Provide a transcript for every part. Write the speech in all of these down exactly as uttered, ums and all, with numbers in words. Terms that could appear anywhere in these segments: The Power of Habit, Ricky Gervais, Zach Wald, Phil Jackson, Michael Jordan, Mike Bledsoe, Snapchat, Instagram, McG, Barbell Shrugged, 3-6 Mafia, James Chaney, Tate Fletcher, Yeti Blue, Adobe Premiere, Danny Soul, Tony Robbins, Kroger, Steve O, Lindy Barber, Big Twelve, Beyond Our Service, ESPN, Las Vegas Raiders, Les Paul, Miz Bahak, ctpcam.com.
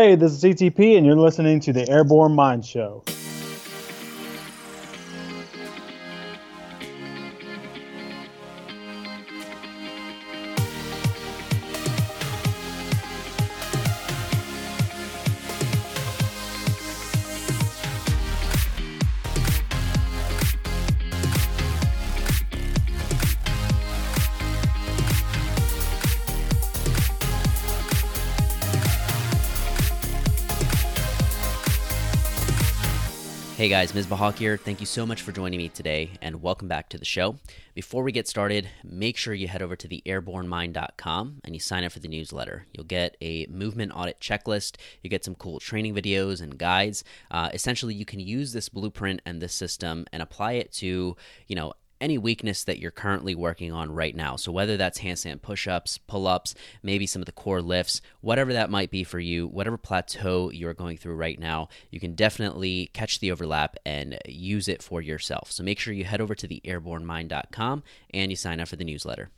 Hey, this is C T P, and you're listening to the Airborne Mind Show. Hey guys, Miz Bahak here. Thank you so much for joining me today and welcome back to the show. Before we get started, make sure you head over to the airborne mind dot com and you sign up for the newsletter. You'll get a movement audit checklist, you get some cool training videos and guides. Uh, essentially, you can use this blueprint and this system and apply it to, you know, any weakness that you're currently working on right now. So whether that's handstand push-ups, pull-ups, maybe some of the core lifts, whatever that might be for you, whatever plateau you're going through right now, you can definitely catch the overlap and use it for yourself. So make sure you head over to the airborne mind dot com and you sign up for the newsletter.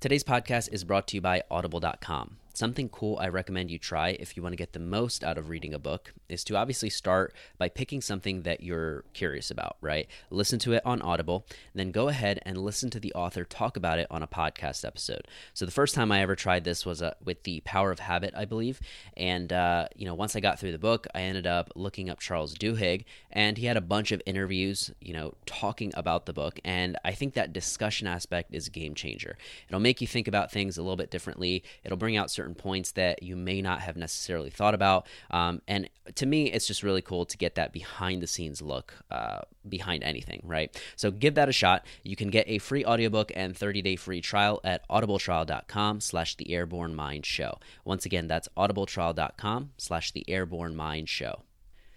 Today's podcast is brought to you by audible dot com. Something cool I recommend you try if you want to get the most out of reading a book is to obviously start by picking something that you're curious about, right? Listen to it on Audible, then go ahead and listen to the author talk about it on a podcast episode. So the first time I ever tried this was uh, with The Power of Habit, I believe. And, uh, you know, once I got through the book, I ended up looking up Charles Duhigg, and he had a bunch of interviews, you know, talking about the book. And I think that discussion aspect is a game changer. It'll make you think about things a little bit differently. It'll bring out certain certain points that you may not have necessarily thought about. Um, and to me, it's just really cool to get that behind the scenes look uh, behind anything, right? So give that a shot. You can get a free audiobook and thirty day free trial at audible trial dot com slash the airborne mind show. Once again, that's audible trial dot com slash the airborne mind show.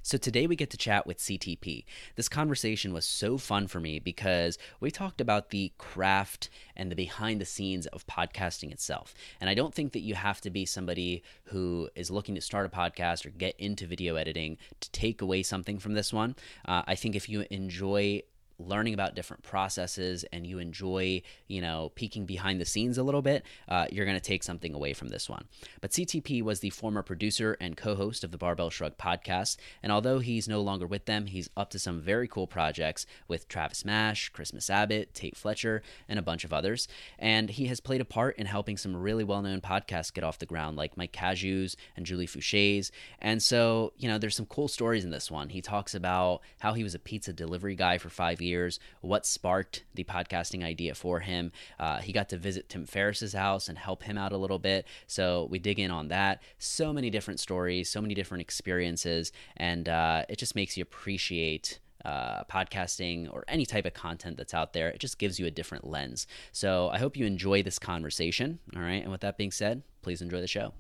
So today we get to chat with C T P. This conversation was so fun for me because we talked about the craft and the behind the scenes of podcasting itself. And I don't think that you have to be somebody who is looking to start a podcast or get into video editing to take away something from this one. Uh, I think if you enjoy learning about different processes and you enjoy, you know, peeking behind the scenes a little bit, uh, you're going to take something away from this one. But C T P was the former producer and co-host of the Barbell Shrugged podcast, and although he's no longer with them, he's up to some very cool projects with Travis Mash, Christmas Abbott, Tate Fletcher, and a bunch of others. And he has played a part in helping some really well-known podcasts get off the ground, like Mike Caju's and Julie Foucher's. And so, you know, there's some cool stories in this one. He talks about how he was a pizza delivery guy for five years, Years, what sparked the podcasting idea for him. Uh, he got to visit Tim Ferriss's house and help him out a little bit. So we dig in on that. So many different stories, so many different experiences, and uh, it just makes you appreciate uh, podcasting or any type of content that's out there. It just gives you a different lens. So I hope you enjoy this conversation. All right. And with that being said, please enjoy the show.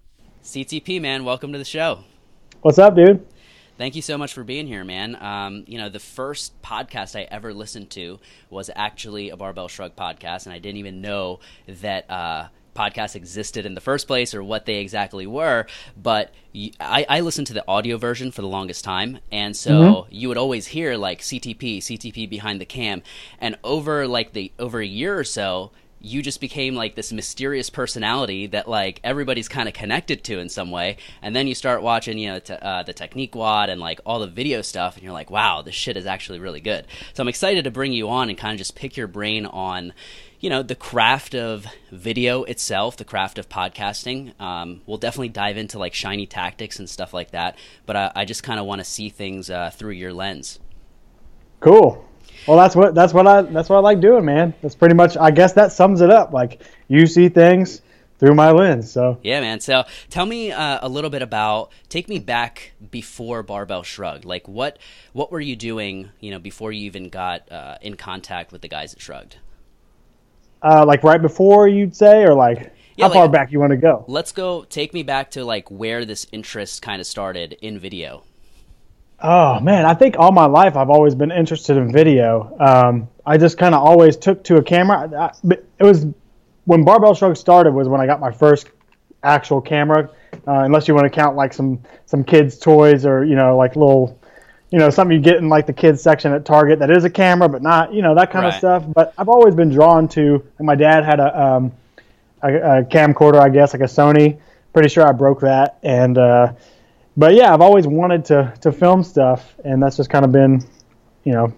C T P, man, welcome to the show. What's up, dude? Thank you so much for being here, man. Um, you know, the first podcast I ever listened to was actually a Barbell Shrugged podcast, and I didn't even know that uh, podcasts existed in the first place or what they exactly were, but I, I listened to the audio version for the longest time, and so mm-hmm. you would always hear, like, C T P, C T P behind the cam, and over, like, the over a year or so, you just became like this mysterious personality that like everybody's kind of connected to in some way. And then you start watching, you know, t- uh, the Technique Wad and like all the video stuff. And you're like, wow, this shit is actually really good. So I'm excited to bring you on and kind of just pick your brain on, you know, the craft of video itself, the craft of podcasting. Um, we'll definitely dive into like shiny tactics and stuff like that. But I, I just kind of want to see things uh, through your lens. Cool. Well, that's what that's what I that's what I like doing, man. That's pretty much, I guess that sums it up. Like, you see things through my lens. So yeah, man. So tell me uh, a little bit about, take me back before Barbell Shrugged. Like, what what were you doing, you know, before you even got uh, in contact with the guys at Shrugged? Uh, like right before, you'd say, or like yeah, how like, far back you want to go? Let's go. Take me back to like where this interest kind of started in video. Oh, man, I think all my life I've always been interested in video. Um, I just kind of always took to a camera. I, I, it was when Barbell Shrugged started was when I got my first actual camera, uh, unless you want to count like some, some kids' toys or, you know, like little, you know, something you get in like the kids section at Target that is a camera but not, you know, that kind right. of stuff. But I've always been drawn to, and my dad had a, um, a, a camcorder, I guess, like a Sony. Pretty sure I broke that, and uh but yeah, I've always wanted to to film stuff, and that's just kind of been, you know,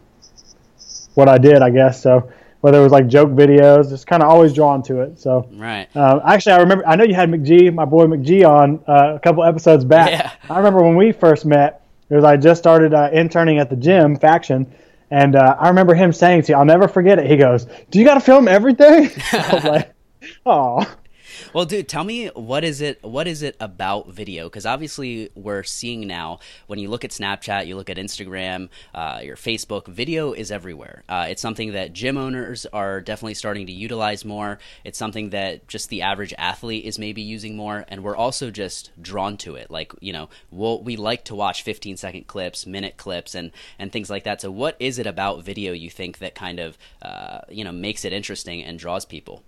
what I did, I guess. So whether it was like joke videos, just kind of always drawn to it. So right. Uh, actually, I remember, I know you had McG, my boy McG, on uh, a couple episodes back. Yeah. I remember when we first met, it was I just started uh, interning at the gym, Faction, and uh, I remember him saying to you, I'll never forget it, he goes, "Do you got to film everything?" I was like, "Aw." Well, dude, tell me, what is it what is it about video? Because obviously we're seeing now, when you look at Snapchat, you look at Instagram, uh, your Facebook, video is everywhere. Uh, it's something that gym owners are definitely starting to utilize more. It's something that just the average athlete is maybe using more, and we're also just drawn to it. Like, you know, we'll, we like to watch fifteen-second clips, minute clips, and, and things like that. So what is it about video, you think, that kind of, uh, you know, makes it interesting and draws people?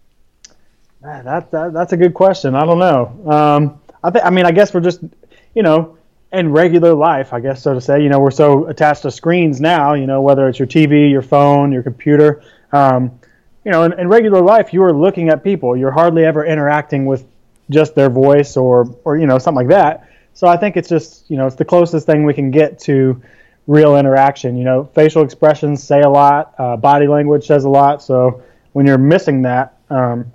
Man, that, that that's a good question. I don't know. Um, I think I mean I guess we're just, you know, in regular life, I guess, so to say. You know, we're so attached to screens now. You know, whether it's your T V, your phone, your computer. Um, you know, in, in regular life, you are looking at people. You're hardly ever interacting with just their voice or or you know something like that. So I think it's just you know it's the closest thing we can get to real interaction. You know, facial expressions say a lot. Uh, body language says a lot. So when you're missing that. Um,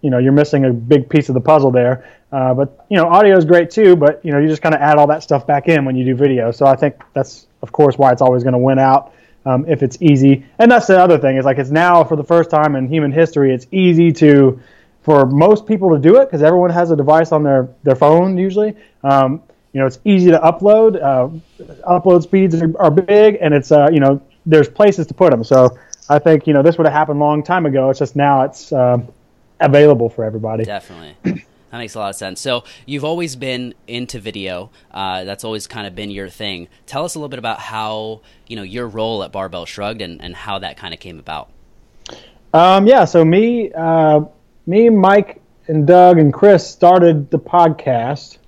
You know, you're missing a big piece of the puzzle there. Uh, but, you know, audio is great too, but, you know, you just kind of add all that stuff back in when you do video. So I think that's, of course, why it's always going to win out um, if it's easy. And that's the other thing is, like, it's now for the first time in human history, it's easy to, for most people to do it because everyone has a device on their, their phone usually. Um, you know, it's easy to upload. Uh, upload speeds are, are big, and it's, uh, you know, there's places to put them. So I think, you know, this would have happened a long time ago. It's just now it's... Uh, available for everybody. Definitely. That makes a lot of sense. So you've always been into video. Uh, that's always kind of been your thing. Tell us a little bit about how, you know, your role at Barbell Shrugged and, and how that kind of came about. Um, yeah. So me, uh, me, Mike and Doug and Chris started the podcast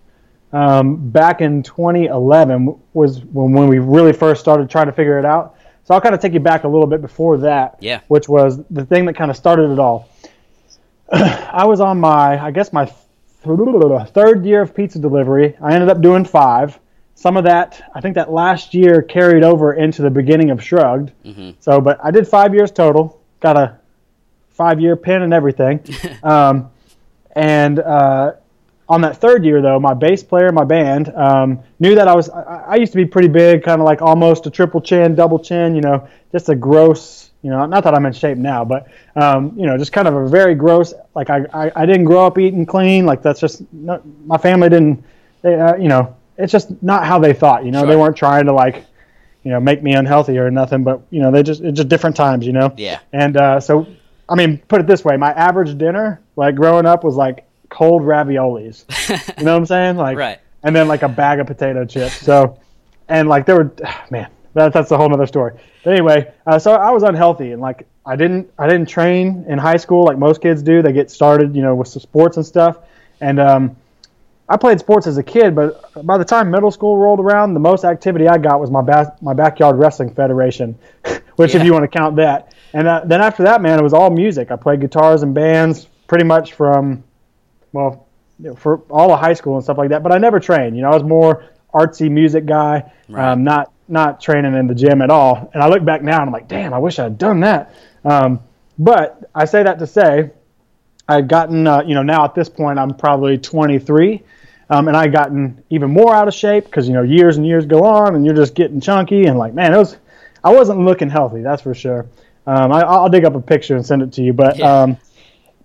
um, back in twenty eleven was when, when we really first started trying to figure it out. So I'll kind of take you back a little bit before that, yeah. Which was the thing that kind of started it all. I was on my, I guess my th- third year of pizza delivery. I ended up doing five. Some of that, I think that last year carried over into the beginning of Shrugged. Mm-hmm. So, but I did five years total. Got a five-year pin and everything. um, and uh, on that third year, though, my bass player, my band, um, knew that I was, I, I used to be pretty big, kind of like almost a triple chin, double chin, you know, just a gross... You know, not that I'm in shape now, but, um, you know, just kind of a very gross, like I, I, I didn't grow up eating clean. Like that's just, not, my family didn't, they, uh, you know, it's just not how they thought, you know, sure. They weren't trying to like, you know, make me unhealthy or nothing, but you know, they just, it's just different times, you know? Yeah. And, uh, so, I mean, put it this way, my average dinner, like growing up was like cold raviolis, you know what I'm saying? Like, right. And then like a bag of potato chips. So, and like there were, man. That, that's a whole other story. But anyway, uh, so I was unhealthy, and like I didn't, I didn't train in high school like most kids do. They get started, you know, with some sports and stuff. And um, I played sports as a kid, but by the time middle school rolled around, the most activity I got was my ba- my backyard wrestling federation, which yeah. If you want to count that. And uh, then after that, man, it was all music. I played guitars and bands pretty much from, well, for all of high school and stuff like that. But I never trained. You know, I was more artsy music guy, right. um, not. not training in the gym at all. And I look back now and I'm like, damn, I wish I had done that. Um, but I say that to say I'd gotten, uh, you know, now at this point, I'm probably twenty-three um, and I'd gotten even more out of shape because, you know, years and years go on and you're just getting chunky and like, man, it was, I wasn't looking healthy. That's for sure. Um, I, I'll dig up a picture and send it to you. But yeah. um,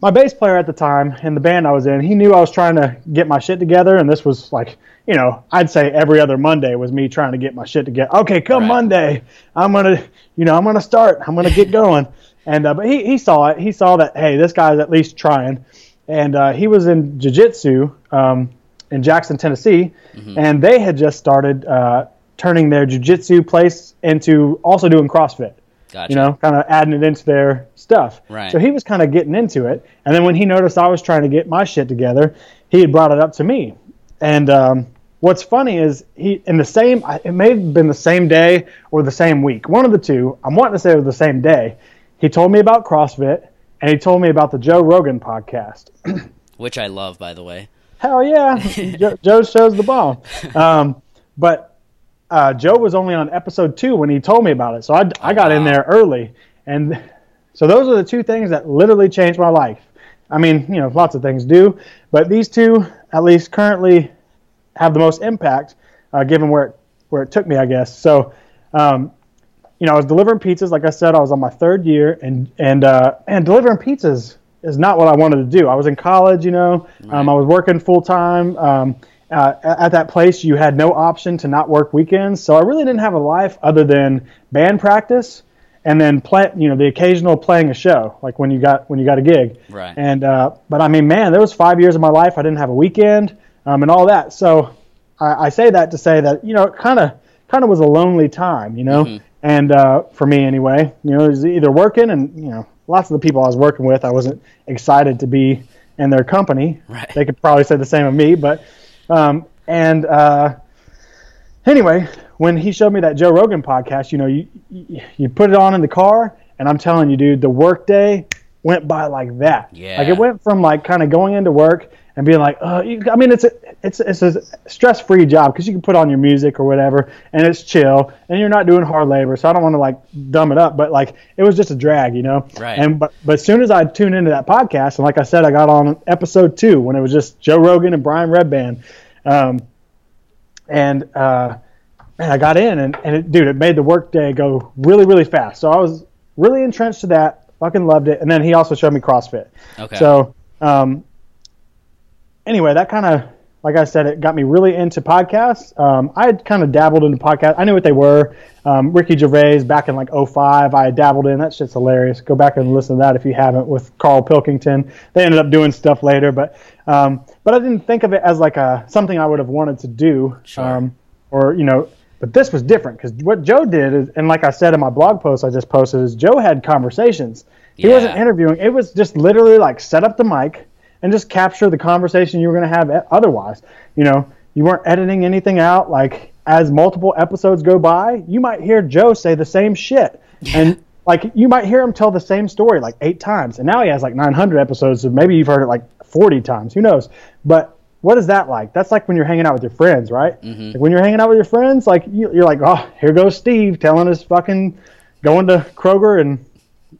my bass player at the time in the band I was in, he knew I was trying to get my shit together. And this was like, you know, I'd say every other Monday was me trying to get my shit together. Okay, come right. Monday, I'm going to, you know, I'm going to start. I'm going to get going. And, uh, but he, he saw it. He saw that, hey, this guy's at least trying. And uh, he was in jiu-jitsu um, in Jackson, Tennessee. Mm-hmm. And they had just started uh, turning their jiu-jitsu place into also doing CrossFit. Gotcha. You know, kind of adding it into their stuff. Right. So he was kind of getting into it. And then when he noticed I was trying to get my shit together, he had brought it up to me. And, um, what's funny is he in the same, it may have been the same day or the same week. One of the two, I'm wanting to say it was the same day. He told me about CrossFit and he told me about the Joe Rogan podcast. Which I love, by the way. hell yeah, Joe, Joe shows the bomb. Um, but uh, Joe was only on episode two when he told me about it. So I, I got wow. in there early. And so those are the two things that literally changed my life. I mean, you know, lots of things do, but these two, at least currently, have the most impact, uh, given where it, where it took me, I guess. So, um, you know, I was delivering pizzas. Like I said, I was on my third year, and and uh, and delivering pizzas is not what I wanted to do. I was in college, you know, right. um, I was working full time. Um, uh, at that place, you had no option to not work weekends, so I really didn't have a life other than band practice. And then, play, you know, the occasional playing a show, like when you got when you got a gig. Right. And uh, but I mean, man, there was five years of my life I didn't have a weekend, um, and all that. So I, I say that to say that, you know, it kind of kind of was a lonely time, you know, mm-hmm. and uh, for me anyway, you know, it was either working, and you know, lots of the people I was working with, I wasn't excited to be in their company. Right. They could probably say the same of me, but um, and uh, anyway. When he showed me that Joe Rogan podcast, you know, you you put it on in the car, and I'm telling you, dude, the work day went by like that. Yeah. Like it went from like kind of going into work and being like, oh, you, I mean, it's a, it's it's a stress-free job because you can put on your music or whatever, and it's chill, and you're not doing hard labor. So I don't want to like dumb it up, but like it was just a drag, you know. Right. And but but as soon as I tuned into that podcast, and like I said, I got on episode two when it was just Joe Rogan and Brian Redban, um, and. uh Man, I got in, and, and it, dude, it made the workday go really, really fast. So I was really entrenched to that, fucking loved it. And then he also showed me CrossFit. Okay. So um, anyway, that kind of, like I said, it got me really into podcasts. Um, I had kind of dabbled into podcasts. I knew what they were. Um, Ricky Gervais back in like oh five, I dabbled in. That shit's hilarious. Go back and listen to that if you haven't, with Carl Pilkington. They ended up doing stuff later. But um, but I didn't think of it as like a something I would have wanted to do. Sure. Um, or, you know... But this was different because what Joe did is, and like I said in my blog post I just posted, is Joe had conversations. He yeah. wasn't interviewing. It was just literally like set up the mic and just capture the conversation you were going to have otherwise. You know, you weren't editing anything out. Like as multiple episodes go by, you might hear Joe say the same shit. Yeah. And like you might hear him tell the same story like eight times. And now he has like nine hundred episodes, so maybe you've heard it like forty times. Who knows? But what is that like? That's like when you're hanging out with your friends, right? Mm-hmm. Like when you're hanging out with your friends, like you, you're like, oh, here goes Steve telling us fucking going to Kroger and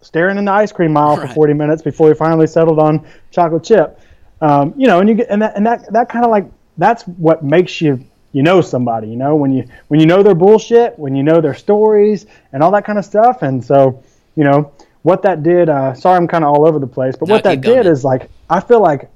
staring in the ice cream aisle right. for forty minutes before he finally settled on chocolate chip. Um, you know, and you get and that and that that kind of like that's what makes you you know somebody. You know when you when you know their bullshit, when you know their stories and all that kind of stuff. And so you know what that did. Uh, sorry, I'm kind of all over the place, but no, what that did going. is like I feel like.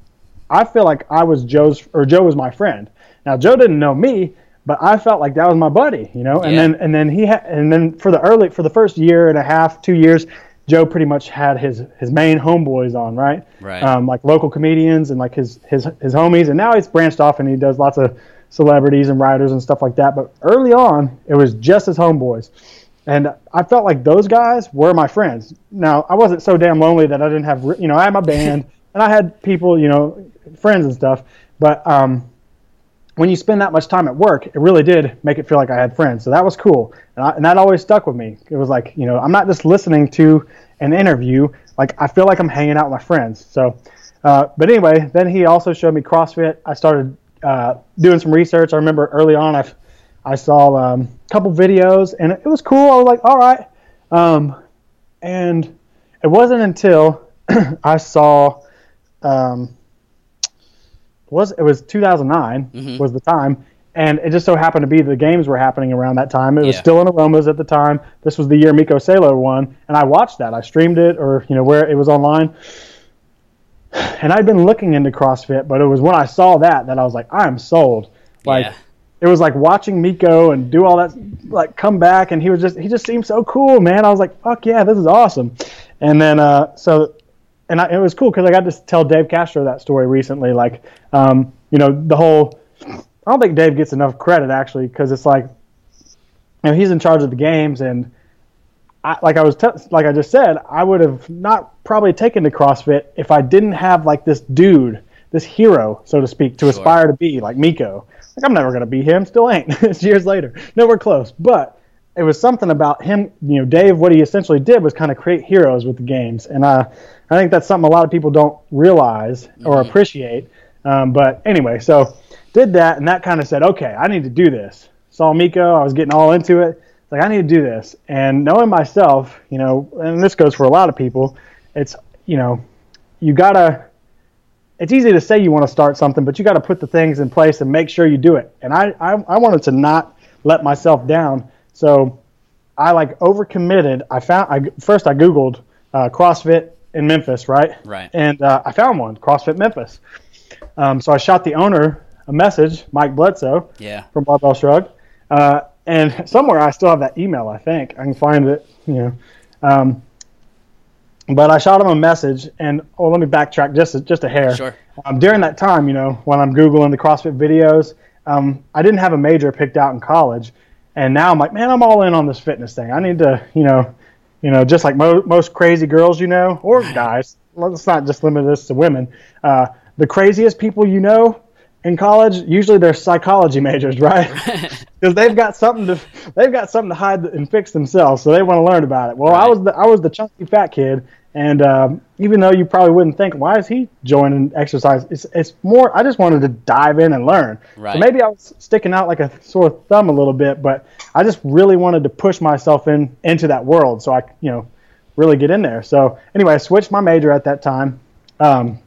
I feel like I was Joe's, or Joe was my friend. Now Joe didn't know me, but I felt like that was my buddy, you know. And yeah. then, and then he had, and then for the early, for the first year and a half, two years, Joe pretty much had his, his main homeboys on, right? Right. Um, like local comedians and like his, his, his homies. And now he's branched off and he does lots of celebrities and writers and stuff like that. But early on, it was just his homeboys. And I felt like those guys were my friends. Now I wasn't so damn lonely that I didn't have, you know, I had my band. And I had people, you know, friends and stuff. But um, when you spend that much time at work, it really did make it feel like I had friends. So that was cool. And, I, and that always stuck with me. It was like, you know, I'm not just listening to an interview. Like, I feel like I'm hanging out with my friends. So, uh, but anyway, then he also showed me CrossFit. I started uh, doing some research. I remember early on I, I saw um, a couple videos. And it was cool. I was like, all right. Um, and it wasn't until I saw... Um, was it was two thousand nine mm-hmm. was the time, and it just so happened to be the games were happening around that time. It yeah. was still in Aromas at the time. This was the year Miko Salo won, and I watched that. I streamed it, or you know where it was online. And I'd been looking into CrossFit, but it was when I saw that that I was like, I'm sold. Like yeah. it was like watching Miko and do all that, like come back, and he was just he just seemed so cool, man. I was like, fuck yeah, this is awesome. And then uh, so. And I, it was cool because I got to tell Dave Castro that story recently. Like, um, you know, the whole – I don't think Dave gets enough credit, actually, because it's like, you know, he's in charge of the games. And I, like I was t- like I just said, I would have not probably taken to CrossFit if I didn't have, like, this dude, this hero, so to speak, to sure. aspire to be, like Miko. Like, I'm never going to be him. Still ain't. It's years later. Nowhere close. But – it was something about him, you know, Dave, what he essentially did was kind of create heroes with the games. And uh, I think that's something a lot of people don't realize or appreciate. Um, but anyway, so did that, and that kind of said, okay, I need to do this. Saw Miko, I was getting all into it. Like, I need to do this. And knowing myself, you know, and this goes for a lot of people, it's, you know, you got to, it's easy to say you want to start something, but you got to put the things in place and make sure you do it. And I, I, I wanted to not let myself down. So I, like, overcommitted. I found, I first I Googled uh, CrossFit in Memphis, right? Right. And uh, I found one, CrossFit Memphis. Um, so I shot the owner a message, Mike Bledsoe, yeah, from Barbell Shrugged. Uh, and somewhere I still have that email, I think. I can find it, you know. Um, but I shot him a message, and oh, let me backtrack just, just a hair. Sure. Um, during that time, you know, when I'm Googling the CrossFit videos, um, I didn't have a major picked out in college. And now I'm like, man, I'm all in on this fitness thing. I need to, you know, you know, just like mo- most crazy girls, you know, or guys. Let's not just limit this to women. Uh, the craziest people you know in college, usually they're psychology majors, right? Because they've got something to they've got something to hide and fix themselves, so they want to learn about it. Well, right. I was the I was the chunky fat kid, and um, even though you probably wouldn't think, why is he joining exercise? It's it's more. I just wanted to dive in and learn. Right. So maybe I was sticking out like a sore thumb a little bit, but I just really wanted to push myself in into that world, so I you know really get in there. So anyway, I switched my major at that time, um,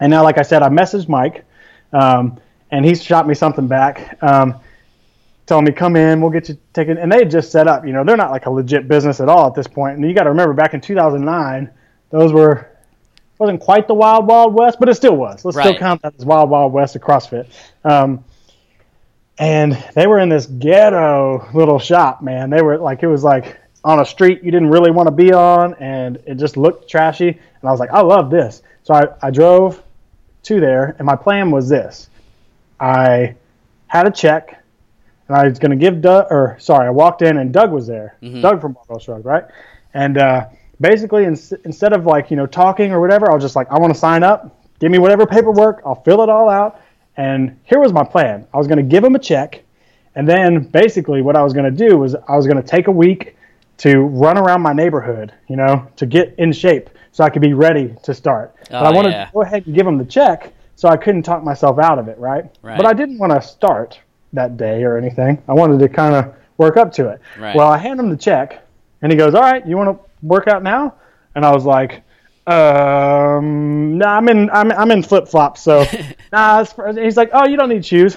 and now, like I said, I messaged Mike. Um, and he shot me something back, um, telling me, come in, we'll get you taken. And they had just set up, you know, they're not like a legit business at all at this point. And you got to remember back in two thousand nine, those were, wasn't quite the wild, wild west, but it still was. Let's right. still count that as wild, wild west of CrossFit. Um, and they were in this ghetto little shop, man. They were like, it was like on a street you didn't really want to be on, and it just looked trashy. And I was like, I love this. So I, I drove to there, and my plan was this. I had a check, and I was going to give Doug, or sorry, I walked in, and Doug was there. Mm-hmm. Doug from Barbell Shrugged, right? And uh, basically, in, instead of like, you know, talking or whatever, I was just like, I want to sign up, give me whatever paperwork, I'll fill it all out. And here was my plan. I was going to give him a check, and then basically what I was going to do was I was going to take a week to run around my neighborhood, you know, to get in shape, so I could be ready to start. Oh, but I wanted yeah. to go ahead and give him the check, so I couldn't talk myself out of it, right? right. But I didn't want to start that day or anything. I wanted to kind of work up to it. Right. Well, I hand him the check, and he goes, all right, you want to work out now? And I was like, um, nah, I'm in, I'm, I'm in flip-flops, so nah. And he's like, oh, you don't need shoes.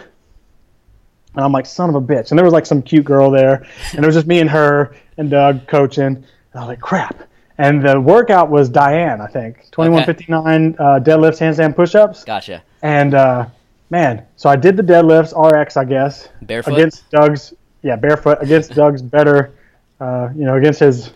And I'm like, son of a bitch. And there was like some cute girl there, and it was just me and her and Doug coaching. And I was like, crap. And the workout was Diane, I think, twenty-one fifty-nine okay. uh, deadlifts, handstand push-ups. Gotcha. And, uh, man, so I did the deadlifts, R X, I guess. Barefoot? Against Doug's, yeah, barefoot, against Doug's better, uh, you know, against his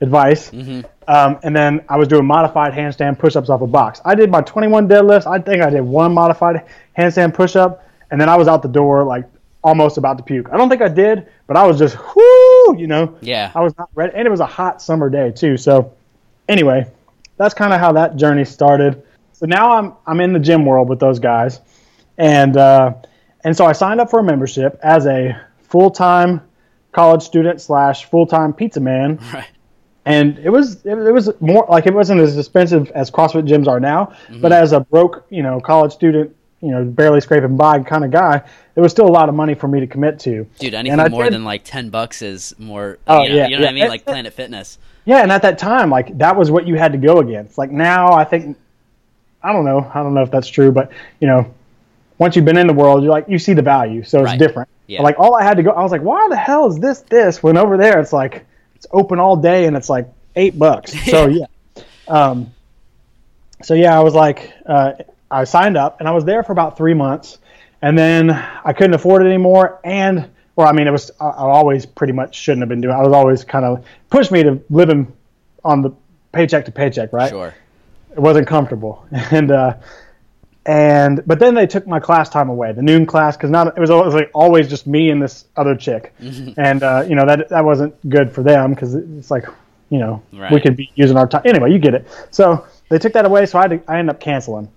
advice. Mm-hmm. Um, and then I was doing modified handstand push-ups off a box. I did my twenty-one deadlifts. I think I did one modified handstand push-up. And then I was out the door, like, almost about to puke. I don't think I did, but I was just, whoo, you know. Yeah. I was not ready. And it was a hot summer day, too. So, anyway, that's kind of how that journey started. So, now I'm I'm in the gym world with those guys. And uh, and so I signed up for a membership as a full-time college student slash full-time pizza man. Right. And it was it, it was more, like, it wasn't as expensive as CrossFit gyms are now. Mm-hmm. But as a broke, you know, college student, you know, barely scraping by kind of guy, it was still a lot of money for me to commit to. Dude, anything more did, than like ten bucks is more, oh, you know, yeah, you know yeah. what I mean? It, like Planet Fitness. Yeah, and at that time, like, that was what you had to go against. Like, now I think, I don't know, I don't know if that's true, but, you know, once you've been in the world, you're like, you see the value, so it's right. different. Yeah. But, like, all I had to go, I was like, why the hell is this this? When over there, it's like, it's open all day and it's like eight bucks. So, yeah. Um. So, yeah, I was like, uh, I signed up, and I was there for about three months, and then I couldn't afford it anymore, and, well, I mean, it was, I, I always pretty much shouldn't have been doing it. I was always kind of, pushed me to living on the paycheck to paycheck, right? Sure. It wasn't comfortable, and, uh, and, but then they took my class time away, the noon class, because not, it was always, like, always just me and this other chick, and, uh, you know, that, that wasn't good for them, because it's like, you know, right. we could be using our time, anyway, you get it. So, they took that away, so I had to, I ended up canceling.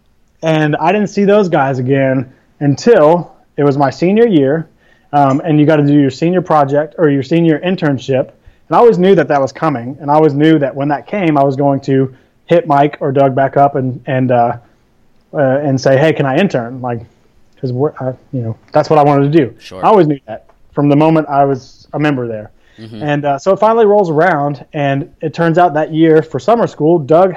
And I didn't see those guys again until it was my senior year, um, and you got to do your senior project or your senior internship. And I always knew that that was coming, and I always knew that when that came, I was going to hit Mike or Doug back up and and uh, uh, and say, hey, can I intern? Like, because we're, I, you know, that's what I wanted to do. Sure. I always knew that from the moment I was a member there. Mm-hmm. And uh, so it finally rolls around, and it turns out that year for summer school, Doug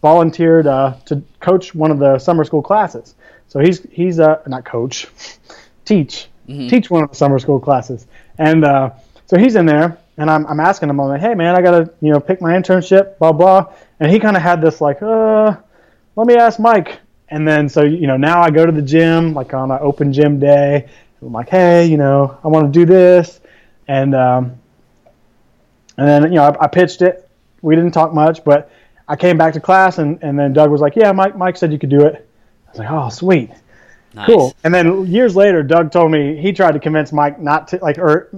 volunteered uh, to coach one of the summer school classes. So he's he's uh, not coach, teach mm-hmm. teach one of the summer school classes, and uh, so he's in there, and I'm I'm asking him, I'm like, hey man, I gotta you know pick my internship, blah blah, and he kind of had this like, uh, let me ask Mike, and then so you know now I go to the gym like on an open gym day, I'm like, hey, you know I want to do this, and. Um, And then, you know, I, I pitched it. We didn't talk much, but I came back to class, and, and then Doug was like, yeah, Mike Mike said you could do it. I was like, oh, sweet. Nice. Cool. And then years later, Doug told me he tried to convince Mike not to, like, or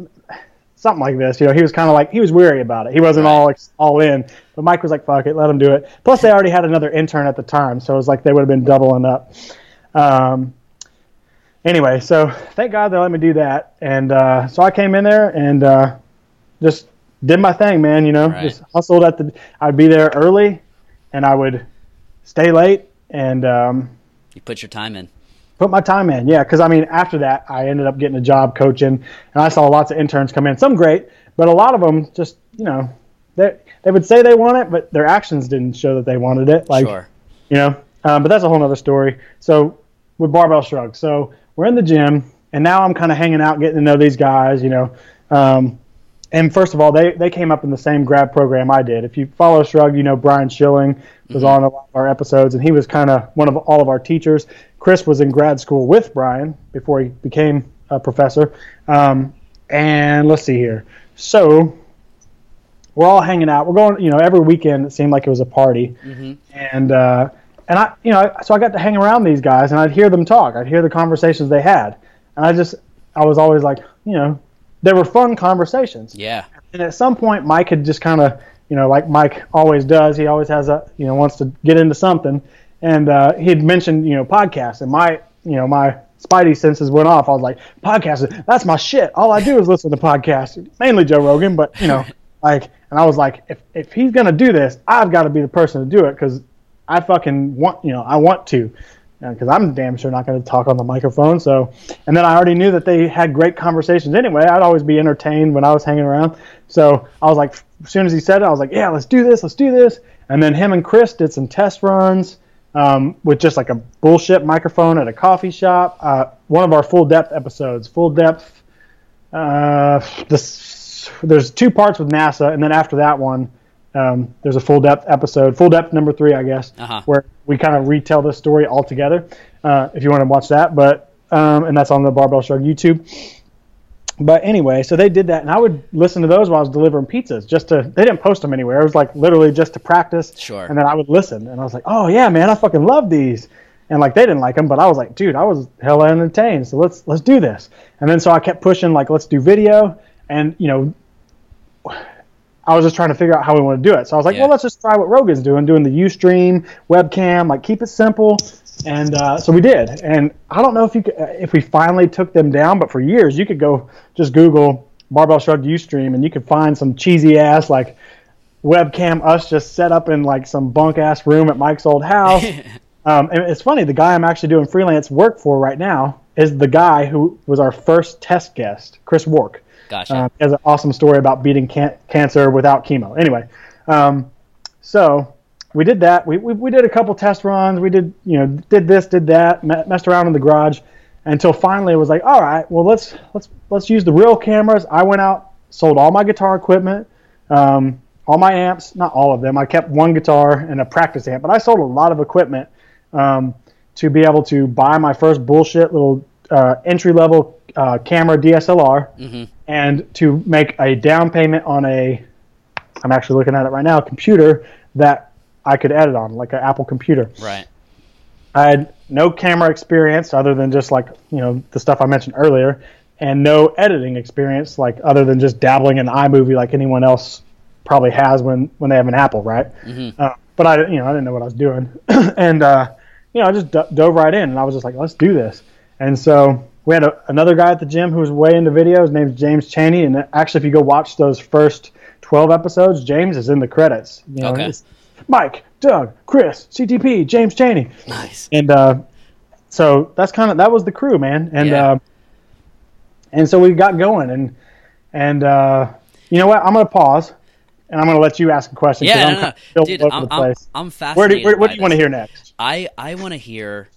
something like this. You know, he was kind of like, he was weary about it. He wasn't right. all like, all in. But Mike was like, fuck it, let him do it. Plus, they already had another intern at the time, so it was like they would have been doubling up. Um, anyway, so thank God they let me do that. And uh, so I came in there and uh, just – did my thing, man, you know, right. just hustled at the, I'd be there early and I would stay late and. Um, you put your time in. Put my time in, yeah, because I mean, after that, I ended up getting a job coaching and I saw lots of interns come in, some great, but a lot of them just, you know, they they would say they want it, but their actions didn't show that they wanted it. Like, sure. You know, um, but that's a whole nother story. So with Barbell Shrugged, so we're in the gym and now I'm kind of hanging out, getting to know these guys, you know, um, and first of all, they, they came up in the same grab program I did. If you follow Shrug, you know Brian Schilling was mm-hmm. on a lot of our episodes, and he was kind of one of all of our teachers. Chris was in grad school with Brian before he became a professor. Um, and let's see here. So we're all hanging out. We're going, you know, every weekend it seemed like it was a party. Mm-hmm. And uh, and I, you know, so I got to hang around these guys, and I'd hear them talk. I'd hear the conversations they had, and I just, I was always like, you know. There were fun conversations. Yeah. And at some point, Mike had just kind of, you know, like Mike always does. He always has a, you know, wants to get into something. And uh, he had mentioned, you know, podcasts. And my, you know, my spidey senses went off. I was like, podcasts, that's my shit. All I do is listen to podcasts, mainly Joe Rogan. But, you know, like, and I was like, if if he's going to do this, I've got to be the person to do it because I fucking want, you know, I want to. Because I'm damn sure not going to talk on the microphone. So, and then I already knew that they had great conversations anyway. I'd always be entertained when I was hanging around. So I was like, as soon as he said it, I was like, yeah, let's do this, let's do this. And then him and Chris did some test runs um, with just like a bullshit microphone at a coffee shop. Uh, one of our full depth episodes, full depth. Uh, this, there's two parts with NASA, and then after that one, Um, there's a full depth episode, full depth number three, I guess, uh-huh. where we kind of retell this story all together. Uh, if you want to watch that, but um, and that's on the Barbell Shrugged YouTube. But anyway, so they did that, and I would listen to those while I was delivering pizzas. Just to, they didn't post them anywhere. It was like literally just to practice. Sure. And then I would listen, and I was like, oh yeah, man, I fucking love these. And like they didn't like them, but I was like, dude, I was hella entertained. So let's let's do this. And then so I kept pushing, like let's do video, and you know. I was just trying to figure out how we want to do it. So I was like, yeah. well, let's just try what Rogan's doing, doing the Ustream, webcam, like keep it simple. And uh, so we did. And I don't know if you could, if we finally took them down, but for years you could go just Google Barbell Shrugged Ustream and you could find some cheesy ass like webcam us just set up in like some bunk ass room at Mike's old house. um, and it's funny, the guy I'm actually doing freelance work for right now is the guy who was our first test guest, Chris Wark. Gotcha. Um, he has an awesome story about beating can- cancer without chemo. Anyway, um, so we did that. We, we we did a couple test runs. We did you know did this, did that, me- messed around in the garage, until finally it was like, all right, well let's let's let's use the real cameras. I went out, sold all my guitar equipment, um, all my amps, not all of them. I kept one guitar and a practice amp, but I sold a lot of equipment um, to be able to buy my first bullshit little uh, entry level uh, camera D S L R. Mm-hmm. And to make a down payment on a, I'm actually looking at it right now, computer that I could edit on, like an Apple computer. Right. I had no camera experience other than just like, you know, the stuff I mentioned earlier, and no editing experience like other than just dabbling in iMovie like anyone else probably has when, when they have an Apple, right? Mm-hmm. Uh, but I, you know, I didn't know what I was doing. and, uh, you know, I just d- dove right in and I was just like, let's do this. And so... We had a, another guy at the gym who was way into video. His name's James Chaney, and actually, if you go watch those first twelve episodes, James is in the credits. You know, okay. Mike, Doug, Chris, C T P, James Chaney. Nice. And uh, so that's kind of that was the crew, man. And yeah. uh, and so we got going, and and uh, you know what? I'm gonna pause, and I'm gonna let you ask a question. Yeah, no, I'm no, no. Dude, I'm, I'm, I'm fascinated. Where do, where, what do you want to hear next? I I want to hear.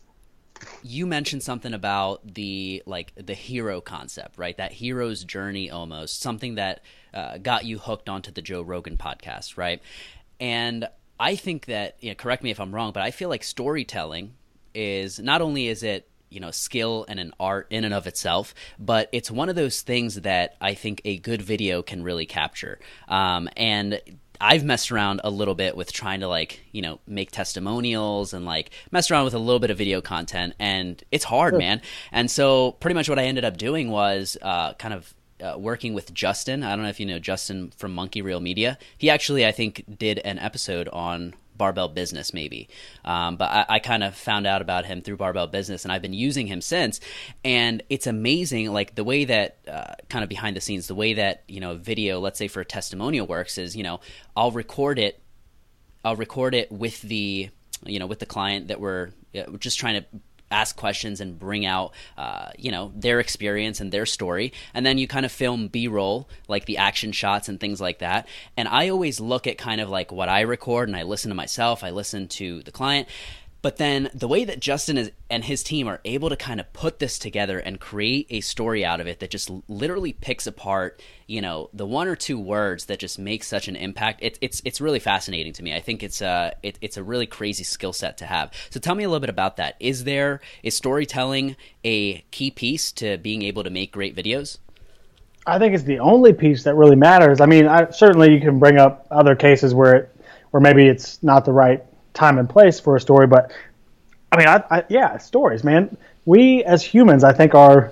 You mentioned something about the like the hero concept, right? That hero's journey, almost something that uh, got you hooked onto the Joe Rogan podcast, right? And I think that, you know, correct me if I'm wrong, but I feel like storytelling is not only is it, you know, skill and an art in and of itself, but it's one of those things that I think a good video can really capture. Um, and I've messed around a little bit with trying to, like, you know, make testimonials and like mess around with a little bit of video content, and it's hard, sure. man. And so pretty much what I ended up doing was uh, kind of uh, working with Justin. I don't know if you know Justin from Monkey Reel Media. He actually, I think, did an episode on Barbell Business maybe. Um, but I, I kind of found out about him through Barbell Business, and I've been using him since. And it's amazing, like the way that uh, kind of behind the scenes, the way that, you know, video, let's say for a testimonial works is, you know, I'll record it. I'll record it with the, you know, with the client that we're, you know, just trying to ask questions and bring out, uh, you know, their experience and their story. And then you kind of film B-roll, like the action shots and things like that. And I always look at kind of like what I record, and I listen to myself, I listen to the client. But then the way that Justin is and his team are able to kind of put this together and create a story out of it that just literally picks apart, you know, the one or two words that just make such an impact. It's it's it's really fascinating to me. I think it's a it, it's a really crazy skill set to have. So tell me a little bit about that. Is there is storytelling a key piece to being able to make great videos? I think it's the only piece that really matters. I mean, I, certainly you can bring up other cases where it, where maybe it's not the right time and place for a story, but I mean, I, I yeah, stories, man. We as humans, I think, are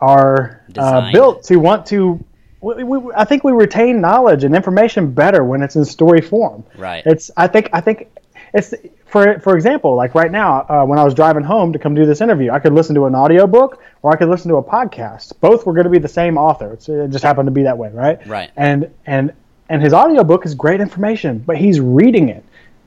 are uh, built to want to. We, we, I think we retain knowledge and information better when it's in story form. Right. It's. I think. I think. It's for for example, like right now, uh, when I was driving home to come do this interview, I could listen to an audiobook or I could listen to a podcast. Both were going to be the same author. So it just happened to be that way, right? Right. And and and his audiobook is great information, but he's reading it.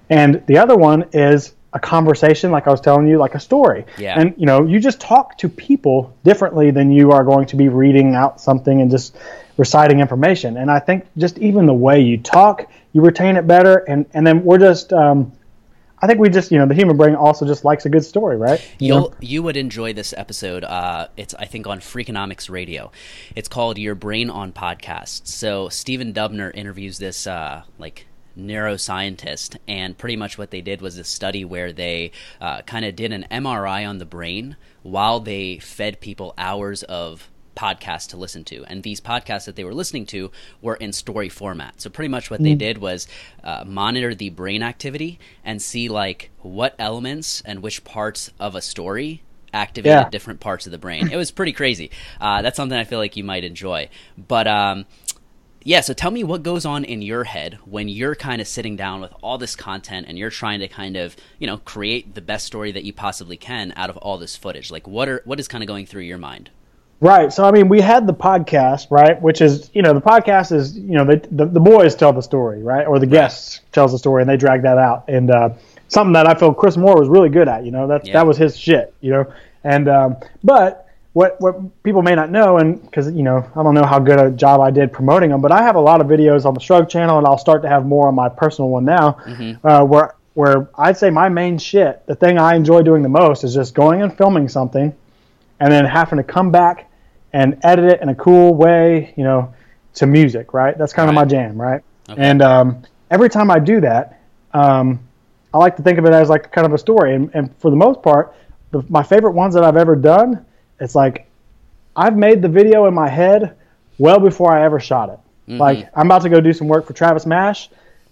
And the other one is a conversation, like I was telling you, like a story. Yeah. And, you know, you just talk to people differently than you are going to be reading out something and just reciting information. And I think just even the way you talk, you retain it better. And, and then we're just um, – I think we just – you know, the human brain also just likes a good story, right? You You'll, know? You would enjoy this episode. Uh, it's, I think, on Freakonomics Radio. It's called Your Brain on Podcast. So Stephen Dubner interviews this, uh, like – neuroscientist, and pretty much what they did was a study where they uh, kind of did an M R I on the brain while they fed people hours of podcasts to listen to, and these podcasts that they were listening to were in story format. So pretty much what mm-hmm. they did was uh, monitor the brain activity and see like what elements and which parts of a story activated yeah. different parts of the brain. It was pretty crazy. Uh, that's something I feel like you might enjoy. But um yeah, so tell me what goes on in your head when you're kind of sitting down with all this content and you're trying to kind of, you know, create the best story that you possibly can out of all this footage. Like what are what is kind of going through your mind? Right. So, I mean, we had the podcast, right, which is, you know, the podcast is, you know, they, the, the boys tell the story, right, or the guests right. tells the story, and they drag that out. And uh, something that I feel Chris Moore was really good at, you know, that, yeah. that was his shit, you know. And um, but... What what people may not know, and because, you know, I don't know how good a job I did promoting them, but I have a lot of videos on the Shrug channel, and I'll start to have more on my personal one now, mm-hmm. uh, where where I'd say my main shit, the thing I enjoy doing the most, is just going and filming something, and then having to come back and edit it in a cool way, you know, to music, right? That's kind right. of my jam, right? Okay. And um, every time I do that, um, I like to think of it as like kind of a story, and, and for the most part, the, my favorite ones that I've ever done. It's like I've made the video in my head well before I ever shot it. Mm-hmm. Like I'm about to go do some work for Travis Mash.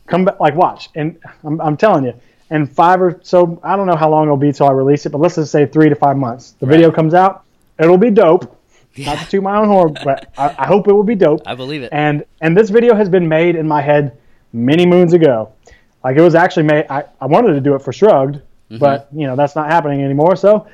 Come back, like watch, and I'm, I'm telling you, in five or so, I don't know how long it'll be till I release it, but let's just say three to five months. The right. video comes out, it'll be dope. Yeah. Not to toot my own horn, but I, I hope it will be dope. I believe it. And and this video has been made in my head many moons ago. Like it was actually made. I, I wanted to do it for Shrugged, mm-hmm. but you know that's not happening anymore. So.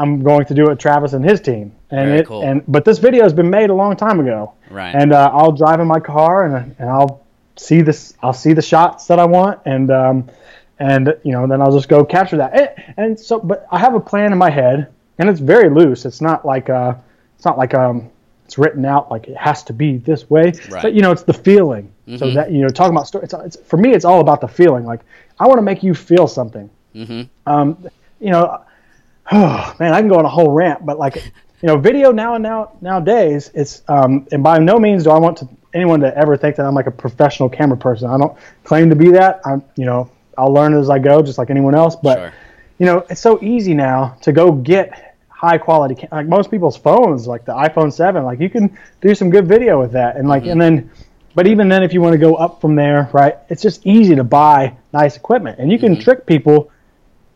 I'm going to do it with Travis and his team, and Very it cool. and but this video has been made a long time ago. Right. And uh, I'll drive in my car and and I'll see this, I'll see the shots that I want, and um, and you know, then I'll just go capture that. And, and so, but I have a plan in my head, and it's very loose. It's not like uh, it's not like um, it's written out like it has to be this way. Right. But you know, it's the feeling. Mm-hmm. So that, you know, talking about story, it's, it's for me, it's all about the feeling. Like I want to make you feel something. Mm-hmm. Um, you know, oh, man, I can go on a whole rant, but like. You know, video now and now nowadays, it's um, and by no means do I want to, anyone to ever think that I'm like a professional camera person. I don't claim to be that. I'm, you know, I'll learn as I go, just like anyone else. But sure. You know, it's so easy now to go get high quality. Cam- like most people's phones, like the iPhone seven, like you can do some good video with that. And like, mm-hmm. and then, but even then, if you want to go up from there, right? It's just easy to buy nice equipment, and you can mm-hmm. trick people.